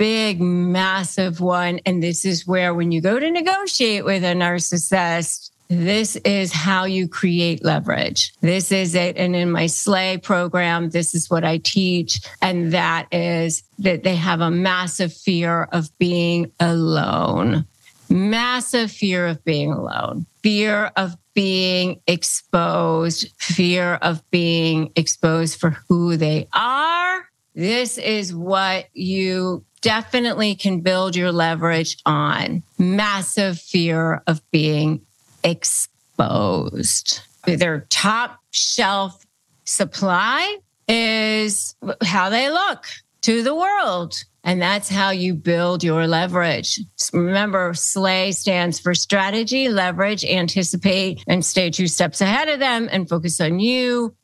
big, massive one. And this is where, when you go to negotiate with a narcissist, this is how you create leverage. This is it. And in my SLAY program, this is what I teach. And that is that they have a massive fear of being alone. Massive fear of being alone, fear of being exposed, fear of being exposed for who they are. This is what you definitely can build your leverage on. Massive fear of being exposed. Their top shelf supply is how they look to the world. And that's how you build your leverage. Remember, SLAY stands for strategy, leverage, anticipate, and stay two steps ahead of them and focus on you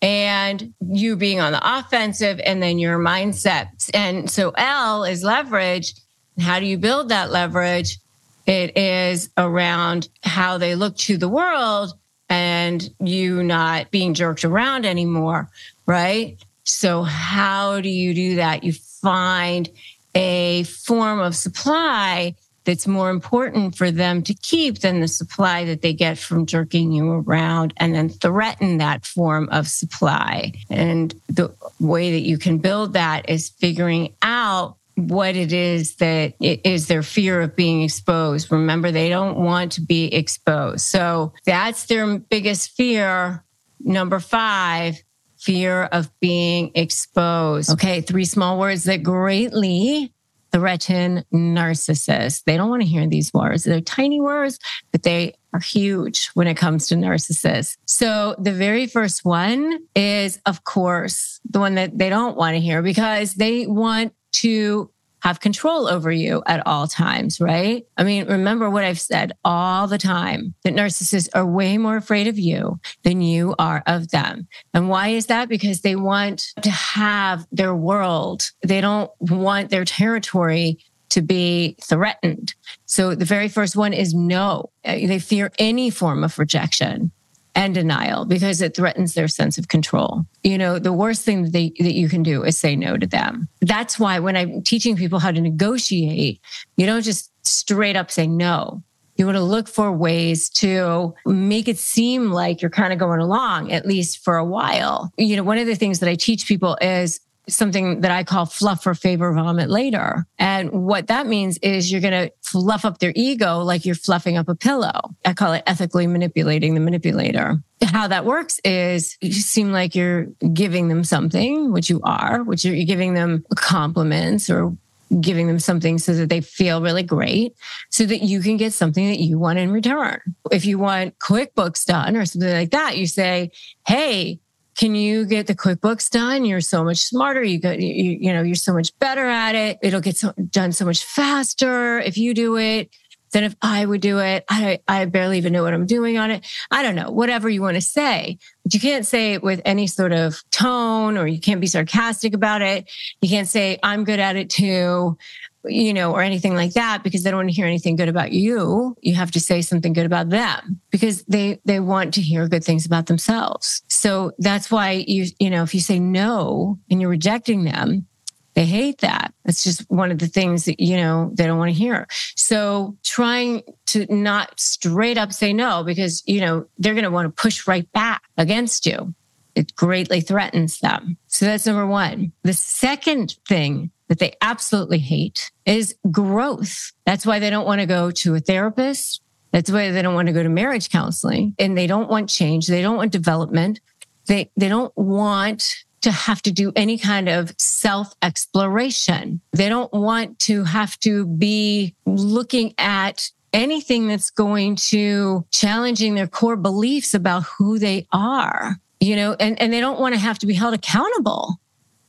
and you being on the offensive and then your mindset. And so L is leverage. How do you build that leverage? It is around how they look to the world and you not being jerked around anymore, right? So how do you do that? You find a form of supply that's more important for them to keep than the supply that they get from jerking you around, and then threaten that form of supply. And the way that you can build that is figuring out what it is that it is their fear of being exposed. Remember, they don't want to be exposed. So that's their biggest fear. Number 5, fear of being exposed. Okay, 3 small words that greatly threaten narcissists. They don't want to hear these words. They're tiny words, but they are huge when it comes to narcissists. So the very first one is, of course, the one that they don't want to hear because they want to have control over you at all times, right? I mean, remember what I've said all the time, that narcissists are way more afraid of you than you are of them. And why is that? Because they want to have their world. They don't want their territory to be threatened. So the very first one is no. They fear any form of rejection and denial because it threatens their sense of control. You know, the worst thing that you can do is say no to them. That's why when I'm teaching people how to negotiate, you don't just straight up say no. You want to look for ways to make it seem like you're kind of going along, at least for a while. You know, one of the things that I teach people is something that I call fluff for favor, vomit later. And what that means is you're going to fluff up their ego like you're fluffing up a pillow. I call it ethically manipulating the manipulator. How that works is you seem like you're giving them something, which you are, which you're giving them compliments or giving them something so that they feel really great, so that you can get something that you want in return. If you want QuickBooks done or something like that, you say, hey, can you get the QuickBooks done? You're so much smarter. You're so much better at it. It'll get done so much faster if you do it than if I would do it. I barely even know what I'm doing on it. I don't know, whatever you want to say. But you can't say it with any sort of tone, or you can't be sarcastic about it. You can't say, I'm good at it too, or anything like that, because they don't want to hear anything good about you. You have to say something good about them because they want to hear good things about themselves. So that's why you if you say no and you're rejecting them, they hate that. That's just one of the things that, they don't want to hear. So trying to not straight up say no, because, they're going to want to push right back against you. It greatly threatens them. So that's number 1. The second thing that they absolutely hate is growth. That's why they don't want to go to a therapist. That's why they don't want to go to marriage counseling. And they don't want change. They don't want development. They don't want to have to do any kind of self-exploration. They don't want to have to be looking at anything that's going to challenging their core beliefs about who they are, and they don't want to have to be held accountable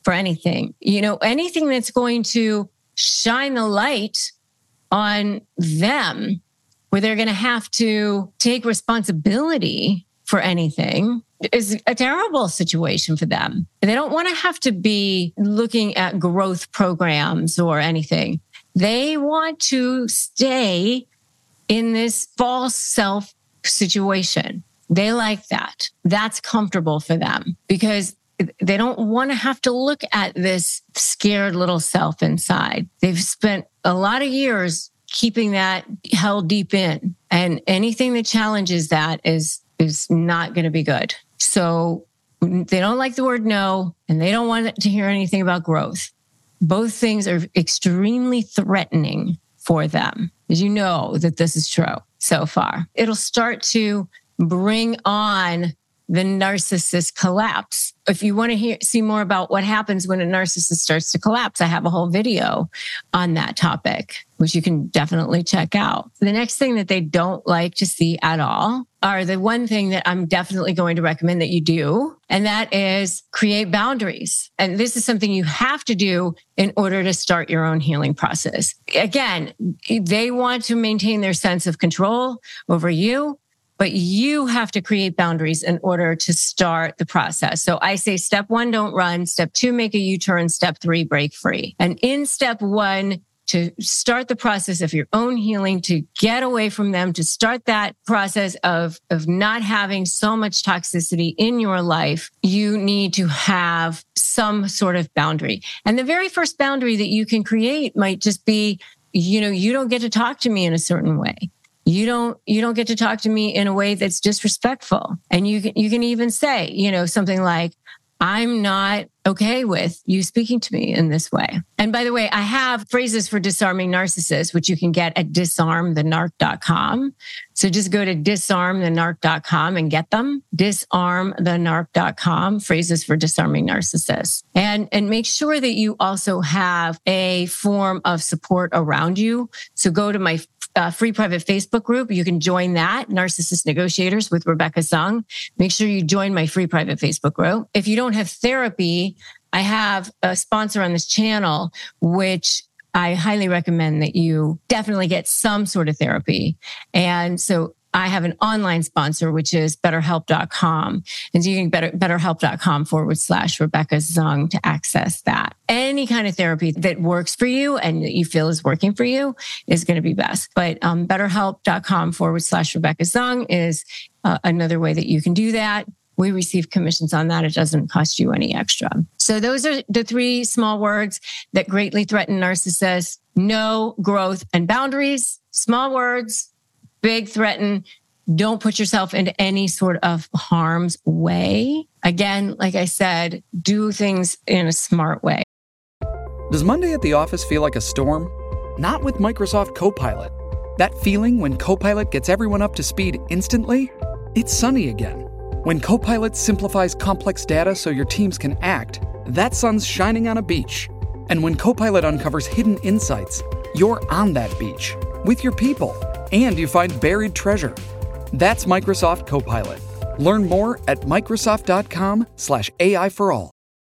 for anything, anything that's going to shine the light on them, where they're going to have to take responsibility for anything, is a terrible situation for them. They don't want to have to be looking at growth programs or anything. They want to stay in this false self situation. They like that. That's comfortable for them because they don't want to have to look at this scared little self inside. They've spent a lot of years keeping that held deep in, and anything that challenges that is not going to be good. So they don't like the word no, and they don't want to hear anything about growth. Both things are extremely threatening for them. you know that this is true so far. It'll start to bring on the narcissist collapse. If you want to see more about what happens when a narcissist starts to collapse, I have a whole video on that topic, which you can definitely check out. The next thing that they don't like to see at all are the one thing that I'm definitely going to recommend that you do, and that is create boundaries. And this is something you have to do in order to start your own healing process. Again, they want to maintain their sense of control over you, but you have to create boundaries in order to start the process. So I say step one, don't run. Step two, make a U-turn. Step three, break free. And in step one, to start the process of your own healing, to get away from them, to start that process of not having so much toxicity in your life, you need to have some sort of boundary. And the very first boundary that you can create might just be, you know, you don't get to talk to me in a certain way. You don't get to talk to me in a way that's disrespectful. And you can even say, you know, something like, I'm not okay with you speaking to me in this way. And by the way, I have phrases for disarming narcissists, which you can get at disarmthenarc.com. So just go to disarmthenarc.com and get them. Disarmthenarc.com, phrases for disarming narcissists. And make sure that you also have a form of support around you. So go to my free private Facebook group. You can join that, Narcissist Negotiators with Rebecca Zung. Make sure you join my free private Facebook group. If you don't have therapy, I have a sponsor on this channel, which I highly recommend that you definitely get some sort of therapy. And so I have an online sponsor, which is BetterHelp.com. And so you can BetterHelp.com/Rebecca Zung to access that. Any kind of therapy that works for you and that you feel is working for you is going to be best. But BetterHelp.com/Rebecca Zung is another way that you can do that. We receive commissions on that. It doesn't cost you any extra. So those are the three small words that greatly threaten narcissists: no, growth, and boundaries. Small words, big threaten. Don't put yourself into any sort of harm's way. Again, like I said, do things in a smart way. Does Monday at the office feel like a storm? Not with Microsoft CoPilot. That feeling when CoPilot gets everyone up to speed instantly? It's sunny again. When CoPilot simplifies complex data so your teams can act, that sun's shining on a beach. And when CoPilot uncovers hidden insights, you're on that beach with your people, and you find buried treasure. That's Microsoft CoPilot. Learn more at Microsoft.com/AI for all.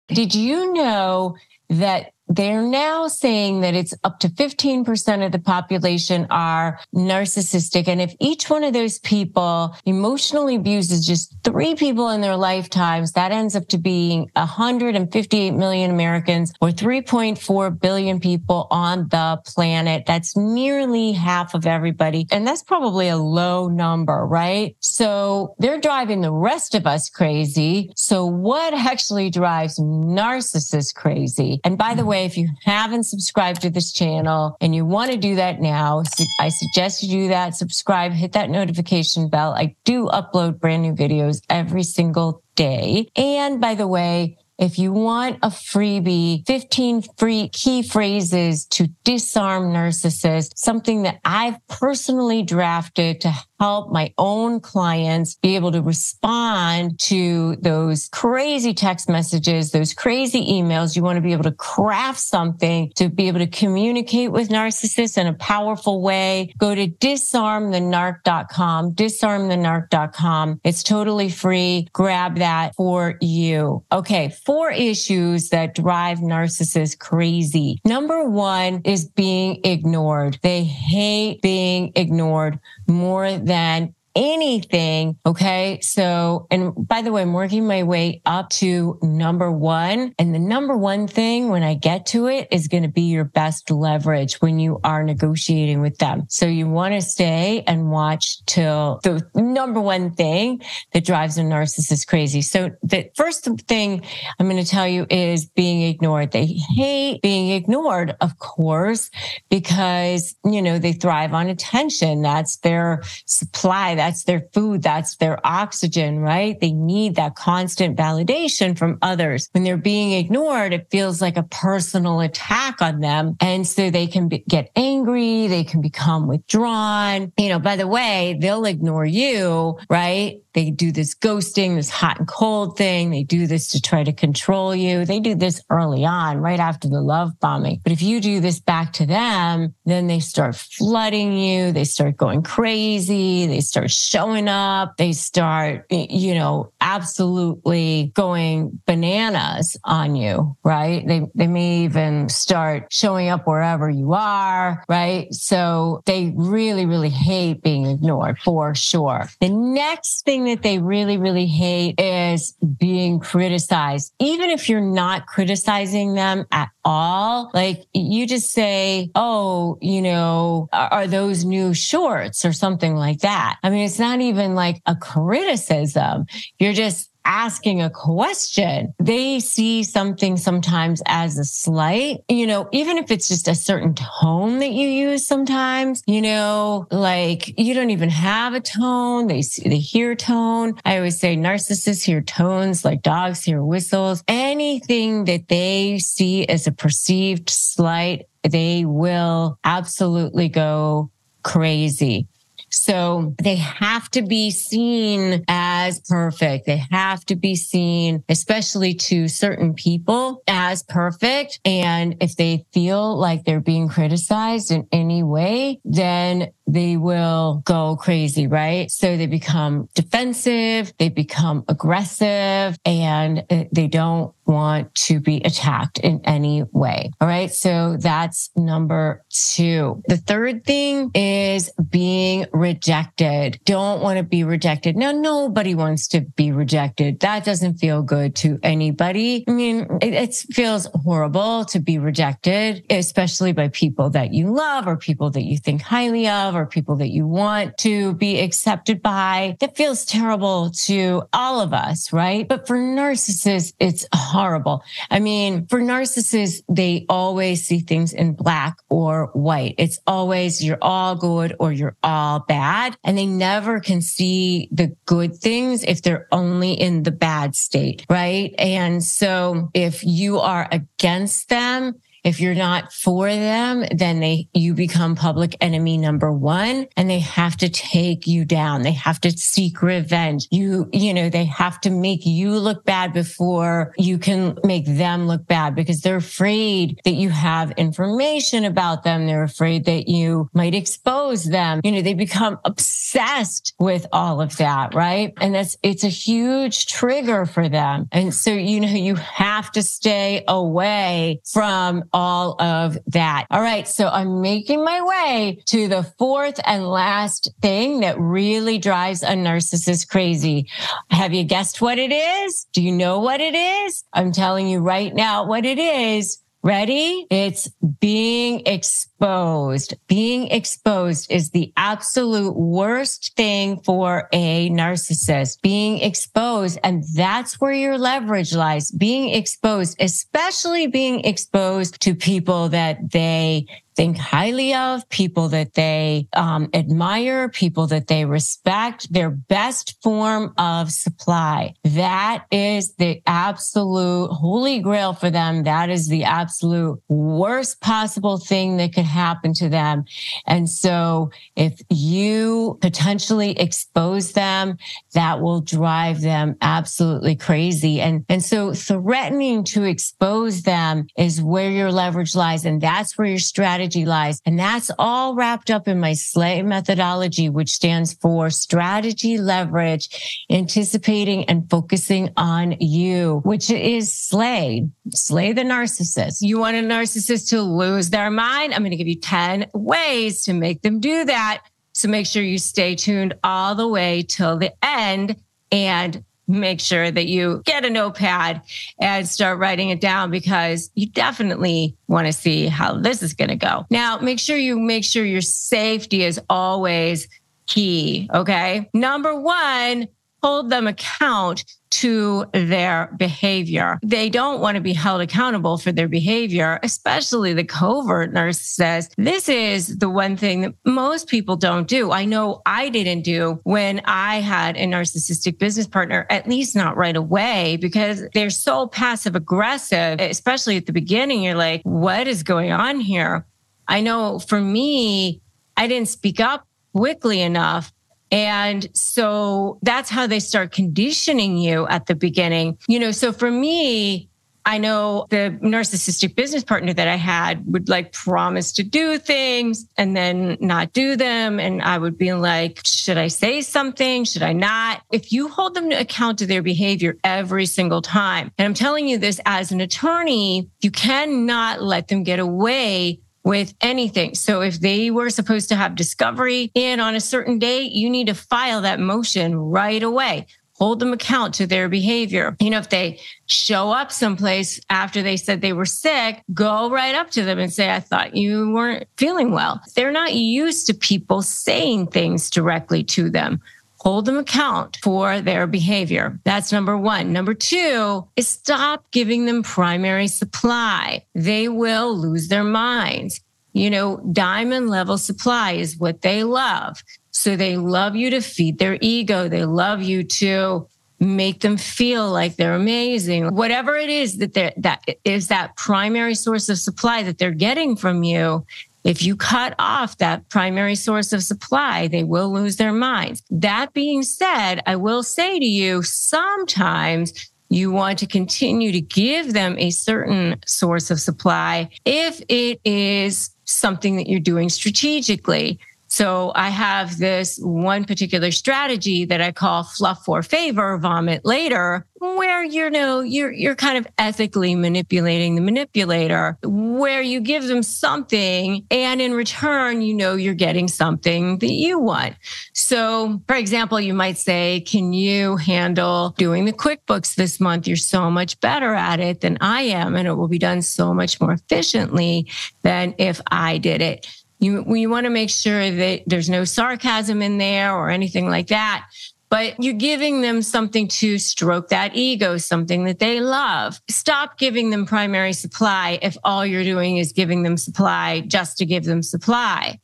Did you know that they're now saying that it's up to 15% of the population are narcissistic? And if each one of those people emotionally abuses just 3 people in their lifetimes, that ends up to being 158 million Americans, or 3.4 billion people on the planet. That's nearly half of everybody. And that's probably a low number, right? So they're driving the rest of us crazy. So what actually drives narcissists crazy? And by the way, if you haven't subscribed to this channel and you want to do that now, I suggest you do that. Subscribe, hit that notification bell. I do upload brand new videos every single day. And by the way, if you want a freebie, 15 free key phrases to disarm narcissists, something that I've personally drafted to help my own clients be able to respond to those crazy text messages, those crazy emails. You want to be able to craft something to be able to communicate with narcissists in a powerful way. Go to disarmthenarc.com, disarmthenarc.com. It's totally free. Grab that for you. Okay, 4 issues that drive narcissists crazy. Number 1 is being ignored. They hate being ignored more than anything. Okay. So, and by the way, I'm working my way up to number 1. And the number 1 thing when I get to it is going to be your best leverage when you are negotiating with them. So you want to stay and watch till the number 1 thing that drives a narcissist crazy. So the first thing I'm going to tell you is being ignored. They hate being ignored, of course, because, you know, they thrive on attention. That's their supply. That's their food. That's their oxygen, right? They need that constant validation from others. When they're being ignored, it feels like a personal attack on them. And so they can get angry. They can become withdrawn. You know, by the way, they'll ignore you, right? They do this ghosting, this hot and cold thing. They do this to try to control you. They do this early on, right after the love bombing. But if you do this back to them, then they start flooding you. They start going crazy. They start showing up. They start, you know, absolutely going bananas on you, right? They may even start showing up wherever you are, right? So they really, really hate being ignored for sure. The next thing that they really, really hate is being criticized. Even if you're not criticizing them at all, like you just say, oh, you know, are those new shorts or something like that? I mean, it's not even like a criticism. You're just asking a question. They see something sometimes as a slight, you know, even if it's just a certain tone that you use sometimes, you know, like you don't even have a tone. They hear tone. I always say narcissists hear tones like dogs hear whistles. Anything that they see as a perceived slight, they will absolutely go crazy. So they have to be seen as perfect. They have to be seen, especially to certain people, as perfect. And if they feel like they're being criticized in any way, then they will go crazy, right? So they become defensive, they become aggressive, and they don't want to be attacked in any way. All right. So that's number two. The third thing is being rejected. Don't want to be rejected. Now, nobody wants to be rejected. That doesn't feel good to anybody. I mean, it feels horrible to be rejected, especially by people that you love or people that you think highly of or people that you want to be accepted by. That feels terrible to all of us, right? But for narcissists, it's horrible. I mean, for narcissists, they always see things in black or white. It's always you're all good or you're all bad. And they never can see the good things if they're only in the bad state, right? And so if you are against them, if you're not for them, then you become public enemy number one, and they have to take you down. They have to seek revenge. You know, they have to make you look bad before you can make them look bad, because they're afraid that you have information about them. They're afraid that you might expose them. You know, they become obsessed with all of that, right? And it's a huge trigger for them. And so, you know, you have to stay away from all of that. All right. So I'm making my way to the fourth and last thing that really drives a narcissist crazy. Have you guessed what it is? Do you know what it is? I'm telling you right now what it is. Ready? It's being exposed. Being exposed is the absolute worst thing for a narcissist. Being exposed, and that's where your leverage lies. Being exposed, especially being exposed to people that they think highly of, people that they admire, people that they respect, their best form of supply. That is the absolute holy grail for them. That is the absolute worst possible thing that could happen to them. And so if you potentially expose them, that will drive them absolutely crazy. And so threatening to expose them is where your leverage lies. And that's where your strategy lies. And that's all wrapped up in my SLAY methodology, which stands for strategy, leverage, anticipating, and focusing on you, which is SLAY. Slay the narcissist. You want a narcissist to lose their mind? I'm going to give you 10 ways to make them do that. So make sure you stay tuned all the way till the end, and make sure that you get a notepad and start writing it down, because you definitely want to see how this is going to go. Now, make sure your safety is always key. Okay. Number one, hold them account to their behavior. They don't want to be held accountable for their behavior, especially the covert narcissist. This is the one thing that most people don't do. I know I didn't do when I had a narcissistic business partner, at least not right away, because they're so passive aggressive, especially at the beginning. You're like, what is going on here? I know for me, I didn't speak up quickly enough. And so that's how they start conditioning you at the beginning. You know, so for me, I know the narcissistic business partner that I had would like promise to do things and then not do them. And I would be like, should I say something? Should I not? If you hold them to account to their behavior every single time, and I'm telling you this as an attorney, you cannot let them get away with anything. So if they were supposed to have discovery in on a certain date, you need to file that motion right away. Hold them account to their behavior. You know, if they show up someplace after they said they were sick, go right up to them and say, I thought you weren't feeling well. They're not used to people saying things directly to them. Hold them account for their behavior. That's number one. Number two is stop giving them primary supply. They will lose their minds. You know, diamond level supply is what they love. So they love you to feed their ego. They love you to make them feel like they're amazing. Whatever it is that is that primary source of supply that they're getting from you. If you cut off that primary source of supply, they will lose their minds. That being said, I will say to you, sometimes you want to continue to give them a certain source of supply if it is something that you're doing strategically. So I have this one particular strategy that I call fluff for favor, vomit later, where, you know, you're kind of ethically manipulating the manipulator, where you give them something and in return, you know, you're getting something that you want. So for example, you might say, can you handle doing the QuickBooks this month? You're so much better at it than I am, and it will be done so much more efficiently than if I did it. You want to make sure that there's no sarcasm in there or anything like that, but you're giving them something to stroke that ego, something that they love. Stop giving them primary supply if all you're doing is giving them supply just to give them supply.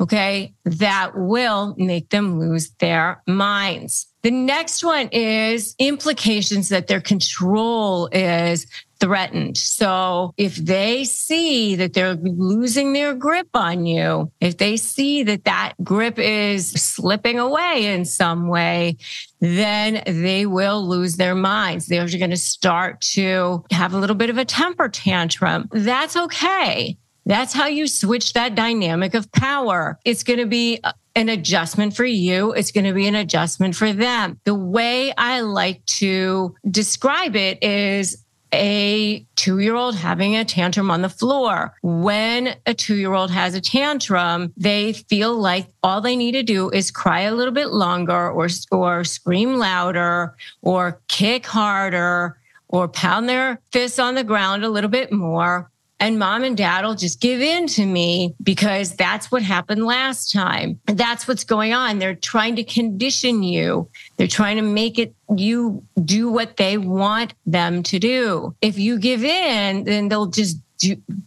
Okay, that will make them lose their minds. The next one is implications that their control is threatened. So if they see that they're losing their grip on you, if they see that that grip is slipping away in some way, then they will lose their minds. They're going to start to have a little bit of a temper tantrum. That's okay. That's how you switch that dynamic of power. It's going to be an adjustment for you. It's going to be an adjustment for them. The way I like to describe it is a two-year-old having a tantrum on the floor. When a two-year-old has a tantrum, they feel like all they need to do is cry a little bit longer or scream louder or kick harder or pound their fists on the ground a little bit more. And mom and dad will just give in to me because that's what happened last time. That's what's going on. They're trying to condition you. They're trying to make it you do what they want them to do. If you give in, then they'll just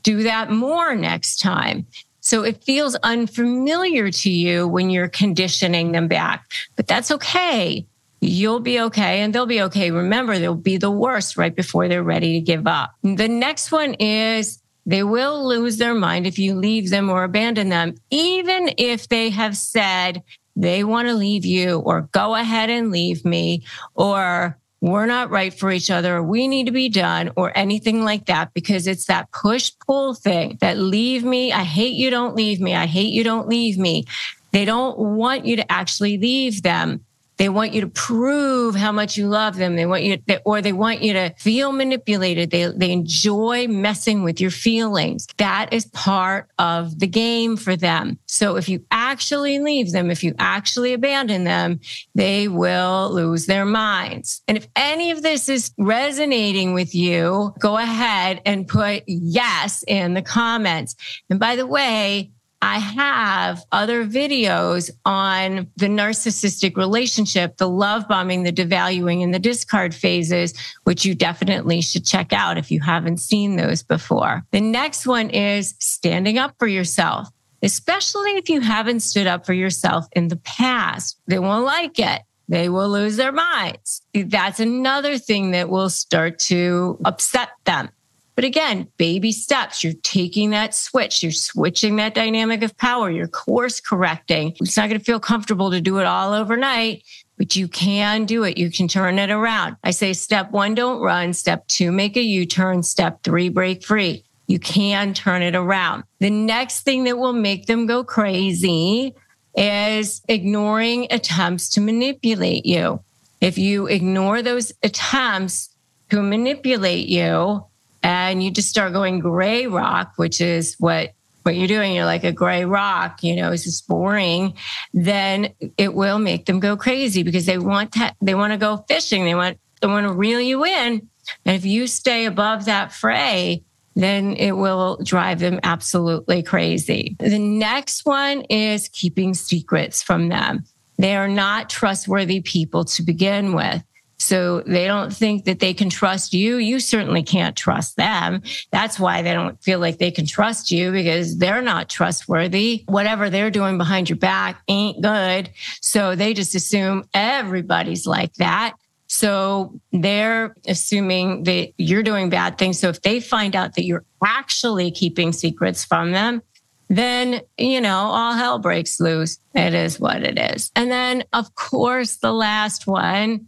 do that more next time. So it feels unfamiliar to you when you're conditioning them back, but that's okay. You'll be okay and they'll be okay. Remember, they'll be the worst right before they're ready to give up. The next one is they will lose their mind if you leave them or abandon them, even if they have said they want to leave you or go ahead and leave me or we're not right for each other, or we need to be done or anything like that, because it's that push-pull thing that leave me, I hate you, don't leave me, I hate you, don't leave me. They don't want you to actually leave them. They want you to prove how much you love them. They want you to, or they want you to feel manipulated. They enjoy messing with your feelings. That is part of the game for them. So if you actually leave them, if you actually abandon them, they will lose their minds. And if any of this is resonating with you, go ahead and put yes in the comments. And by the way, I have other videos on the narcissistic relationship, the love bombing, the devaluing, and the discard phases, which you definitely should check out if you haven't seen those before. The next one is standing up for yourself, especially if you haven't stood up for yourself in the past. They won't like it. They will lose their minds. That's another thing that will start to upset them. But again, baby steps. You're taking that switch. You're switching that dynamic of power. You're course correcting. It's not going to feel comfortable to do it all overnight, but you can do it. You can turn it around. I say step one, don't run. Step two, make a U-turn. Step three, break free. You can turn it around. The next thing that will make them go crazy is ignoring attempts to manipulate you. If you ignore those attempts to manipulate you, and you just start going gray rock, which is what you're doing. You're like a gray rock, it's just boring. Then it will make them go crazy because they want to go fishing. They want to reel you in. And if you stay above that fray, then it will drive them absolutely crazy. The next one is keeping secrets from them. They are not trustworthy people to begin with. So they don't think that they can trust you. You certainly can't trust them. That's why they don't feel like they can trust you, because they're not trustworthy. Whatever they're doing behind your back ain't good. So they just assume everybody's like that. So they're assuming that you're doing bad things. So if they find out that you're actually keeping secrets from them, then, all hell breaks loose. It is what it is. And then, of course, the last one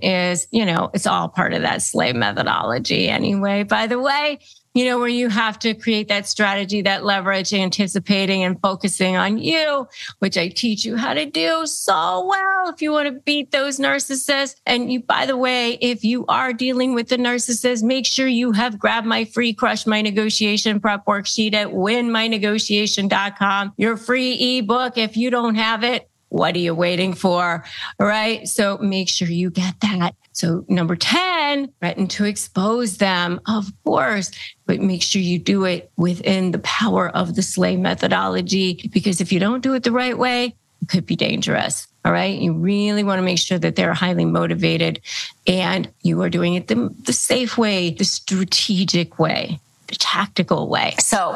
is, it's all part of that SLAY methodology anyway, by the way, where you have to create that strategy, that leverage, anticipating and focusing on you, which I teach you how to do so well if you want to beat those narcissists. And you, by the way, if you are dealing with the narcissist, make sure you have grabbed my free Crush My Negotiation Prep worksheet at winmynegotiation.com, your free ebook. If you don't have it, what are you waiting for? All right. So make sure you get that. So number 10, threaten to expose them, of course, but make sure you do it within the power of the SLAY methodology, because if you don't do it the right way, it could be dangerous. All right. You really want to make sure that they're highly motivated and you are doing it the safe way, the strategic way, the tactical way. So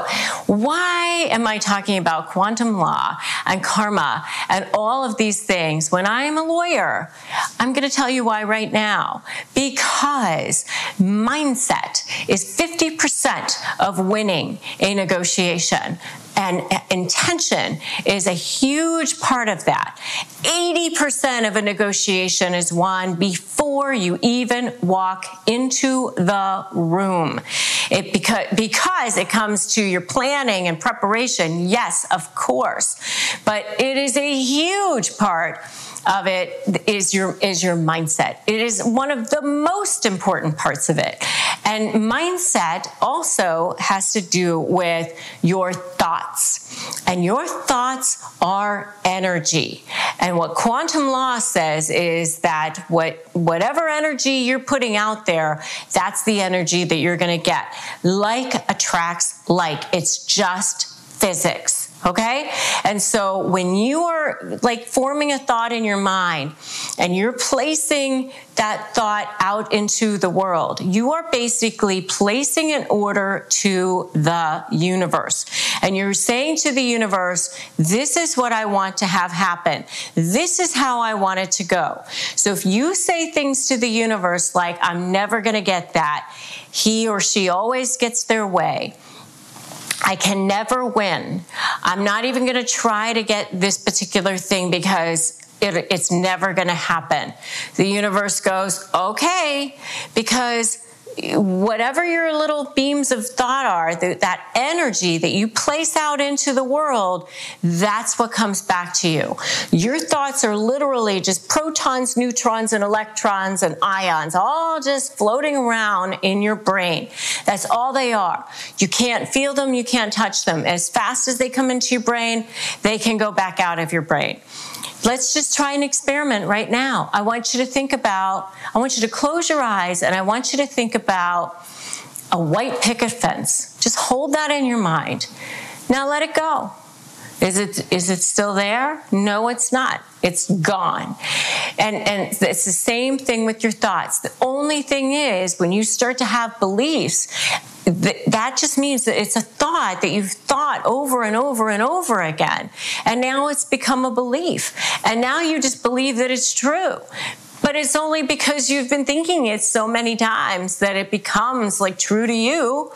why am I talking about quantum law and karma and all of these things when I am a lawyer? I'm going to tell you why right now. Because mindset is 50% of winning a negotiation. And intention is a huge part of that. 80% of a negotiation is won before you even walk into the room. Because it comes to your planning and preparation, yes, of course. But it is a huge part of it is your mindset. It is one of the most important parts of it. And mindset also has to do with your thoughts. And your thoughts are energy. And what quantum law says is that whatever energy you're putting out there, that's the energy that you're going to get. Like attracts like. It's just physics. Okay. And so when you are like forming a thought in your mind and you're placing that thought out into the world, you are basically placing an order to the universe. And you're saying to the universe, this is what I want to have happen. This is how I want it to go. So if you say things to the universe like, I'm never going to get that, he or she always gets their way, I can never win, I'm not even going to try to get this particular thing because it's never going to happen, the universe goes, okay, because whatever your little beams of thought are, that energy that you place out into the world, that's what comes back to you. Your thoughts are literally just protons, neutrons, and electrons and ions, all just floating around in your brain. That's all they are. You can't feel them. You can't touch them. As fast as they come into your brain, they can go back out of your brain. Let's just try an experiment right now. I want you to close your eyes and I want you to think about a white picket fence. Just hold that in your mind. Now let it go. Is it still there? No, it's not. It's gone. And it's the same thing with your thoughts. The only thing is when you start to have beliefs, that just means that it's a thought that you've thought over and over and over again. And now it's become a belief. And now you just believe that it's true. But it's only because you've been thinking it so many times that it becomes like true to you,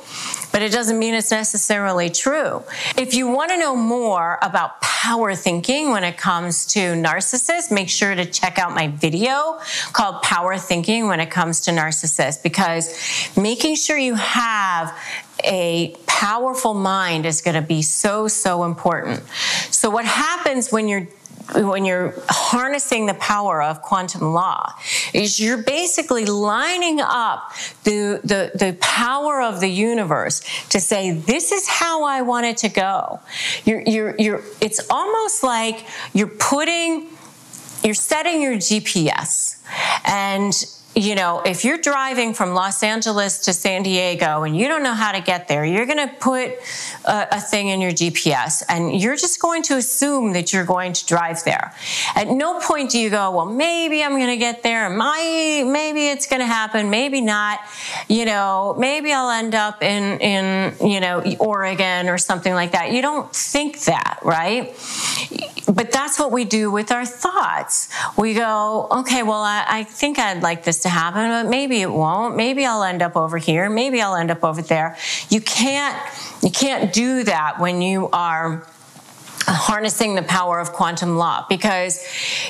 but it doesn't mean it's necessarily true. If you want to know more about power thinking when it comes to narcissists, make sure to check out my video called Power Thinking When It Comes to Narcissists, because making sure you have a powerful mind is going to be so, so important. So what happens when you're harnessing the power of quantum law is you're basically lining up the power of the universe to say, this is how I want it to go. It's almost like you're setting your GPS, and you know, if you're driving from Los Angeles to San Diego and you don't know how to get there, you're going to put a thing in your GPS and you're just going to assume that you're going to drive there. At no point do you go, well, maybe I'm going to get there. Maybe it's going to happen. Maybe not. You know, maybe I'll end up in Oregon or something like that. You don't think that, right? But that's what we do with our thoughts. We go, okay, well, I think I'd like this to happen, but maybe it won't. Maybe I'll end up over here. Maybe I'll end up over there. You can't do that when you are harnessing the power of quantum law, because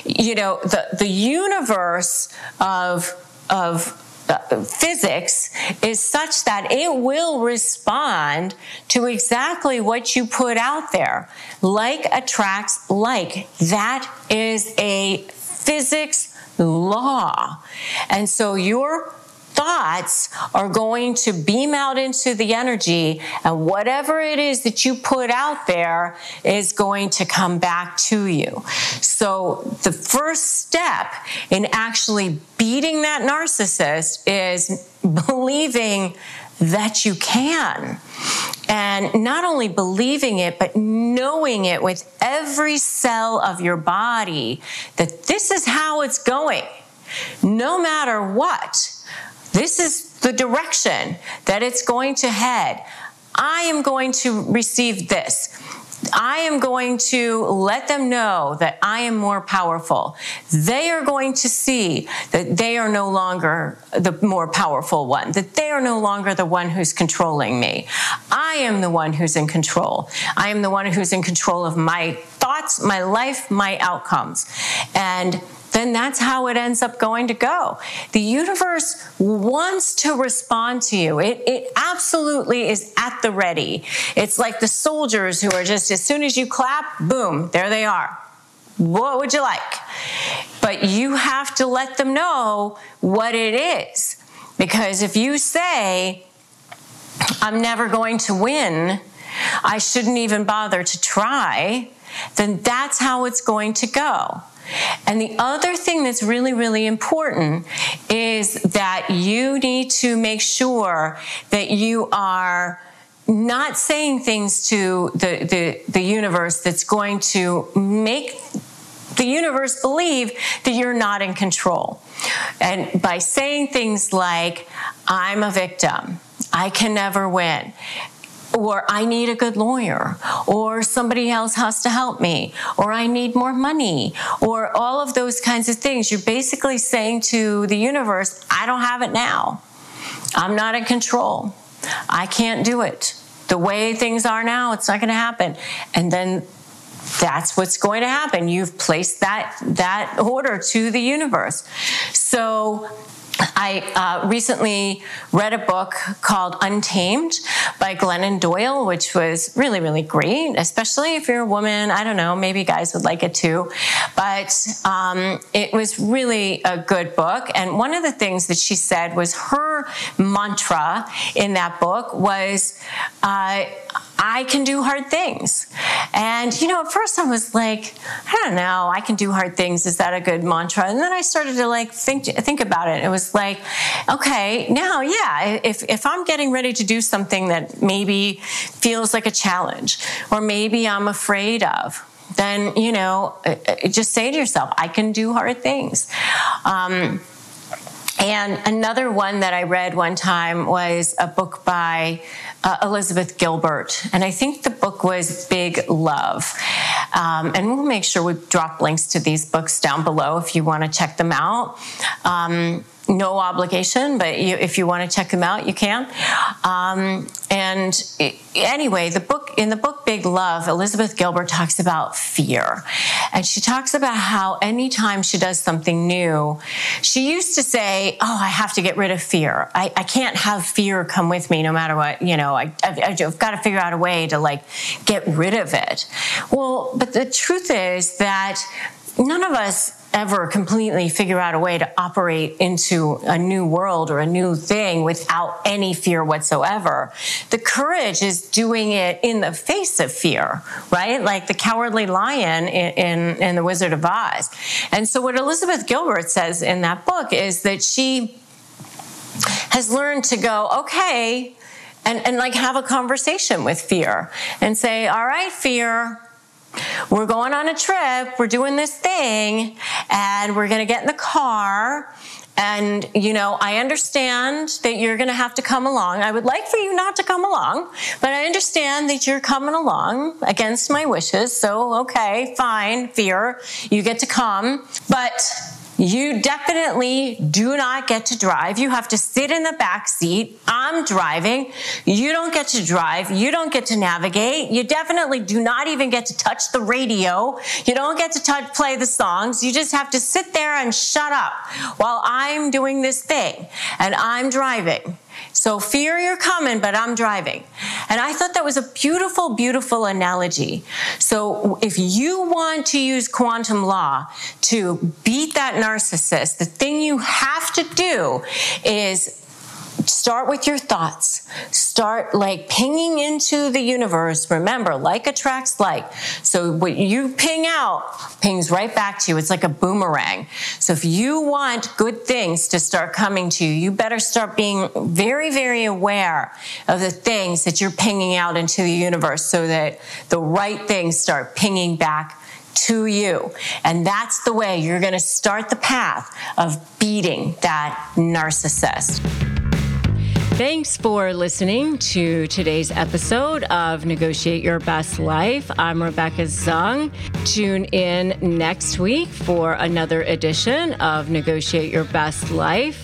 you know the universe of physics is such that it will respond to exactly what you put out there. Like attracts like. That is a physics law. And so your thoughts are going to beam out into the energy, and whatever it is that you put out there is going to come back to you. So the first step in actually beating that narcissist is believing that you can. And not only believing it, but knowing it with every cell of your body that this is how it's going. No matter what, this is the direction that it's going to head. I am going to receive this. I am going to let them know that I am more powerful. They are going to see that they are no longer the more powerful one, that they are no longer the one who's controlling me. I am the one who's in control. I am the one who's in control of my thoughts, my life, my outcomes. And then that's how it ends up going to go. The universe wants to respond to you. It absolutely is at the ready. It's like the soldiers who are just, as soon as you clap, boom, there they are. What would you like? But you have to let them know what it is. Because if you say, I'm never going to win, I shouldn't even bother to try, then that's how it's going to go. And the other thing that's really, really important is that you need to make sure that you are not saying things to the universe that's going to make the universe believe that you're not in control. And by saying things like, I'm a victim, I can never win, or I need a good lawyer, or somebody else has to help me, or I need more money, or all of those kinds of things. You're basically saying to the universe, I don't have it now. I'm not in control. I can't do it. The way things are now, it's not going to happen. And then that's what's going to happen. You've placed that order to the universe. So I recently read a book called Untamed by Glennon Doyle, which was really, really great, especially if you're a woman. I don't know, maybe guys would like it too. But it was really a good book. And one of the things that she said was her mantra in that book was, I can do hard things. And, you know, at first I was like, I don't know, I can do hard things. Is that a good mantra? And then I started to like think about it. It was like, okay, now, yeah, if I'm getting ready to do something that maybe feels like a challenge or maybe I'm afraid of, then, you know, just say to yourself, I can do hard things. And another one that I read one time was a book by Elizabeth Gilbert. And I think the book was Big Love. And we'll make sure we drop links to these books down below if you want to check them out. No obligation, but if you want to check them out, you can. Anyway, in the book Big Love, Elizabeth Gilbert talks about fear. And she talks about how anytime she does something new, she used to say, oh, I have to get rid of fear. I can't have fear come with me no matter what, you know, I've got to figure out a way to like get rid of it. Well, but the truth is that none of us ever completely figure out a way to operate into a new world or a new thing without any fear whatsoever. The courage is doing it in the face of fear, right? Like the cowardly lion in The Wizard of Oz. And so what Elizabeth Gilbert says in that book is that she has learned to go, okay, and like have a conversation with fear and say, all right, fear, we're going on a trip, we're doing this thing, and we're going to get in the car. And, you know, I understand that you're going to have to come along. I would like for you not to come along, but I understand that you're coming along against my wishes. So, okay, fine, fear, you get to come. But you definitely do not get to drive. You have to sit in the back seat. I'm driving. You don't get to drive. You don't get to navigate. You definitely do not even get to touch the radio. You don't get to play the songs. You just have to sit there and shut up while I'm doing this thing and I'm driving. So fear, you're coming, but I'm driving. And I thought that was a beautiful, beautiful analogy. So if you want to use quantum law to beat that narcissist, the thing you have to do is start with your thoughts. Start like pinging into the universe. Remember, like attracts like. So what you ping out pings right back to you. It's like a boomerang. So if you want good things to start coming to you, you better start being very, very aware of the things that you're pinging out into the universe so that the right things start pinging back to you. And that's the way you're going to start the path of beating that narcissist. Thanks for listening to today's episode of Negotiate Your Best Life. I'm Rebecca Zung. Tune in next week for another edition of Negotiate Your Best Life.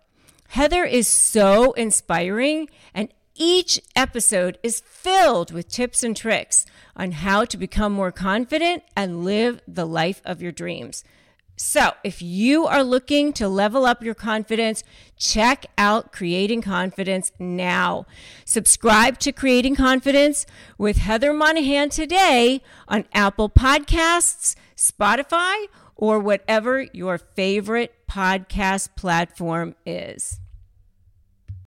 Heather is so inspiring, and each episode is filled with tips and tricks on how to become more confident and live the life of your dreams. So if you are looking to level up your confidence, check out Creating Confidence now. Subscribe to Creating Confidence with Heather Monahan today on Apple Podcasts, Spotify, or whatever your favorite podcast platform is.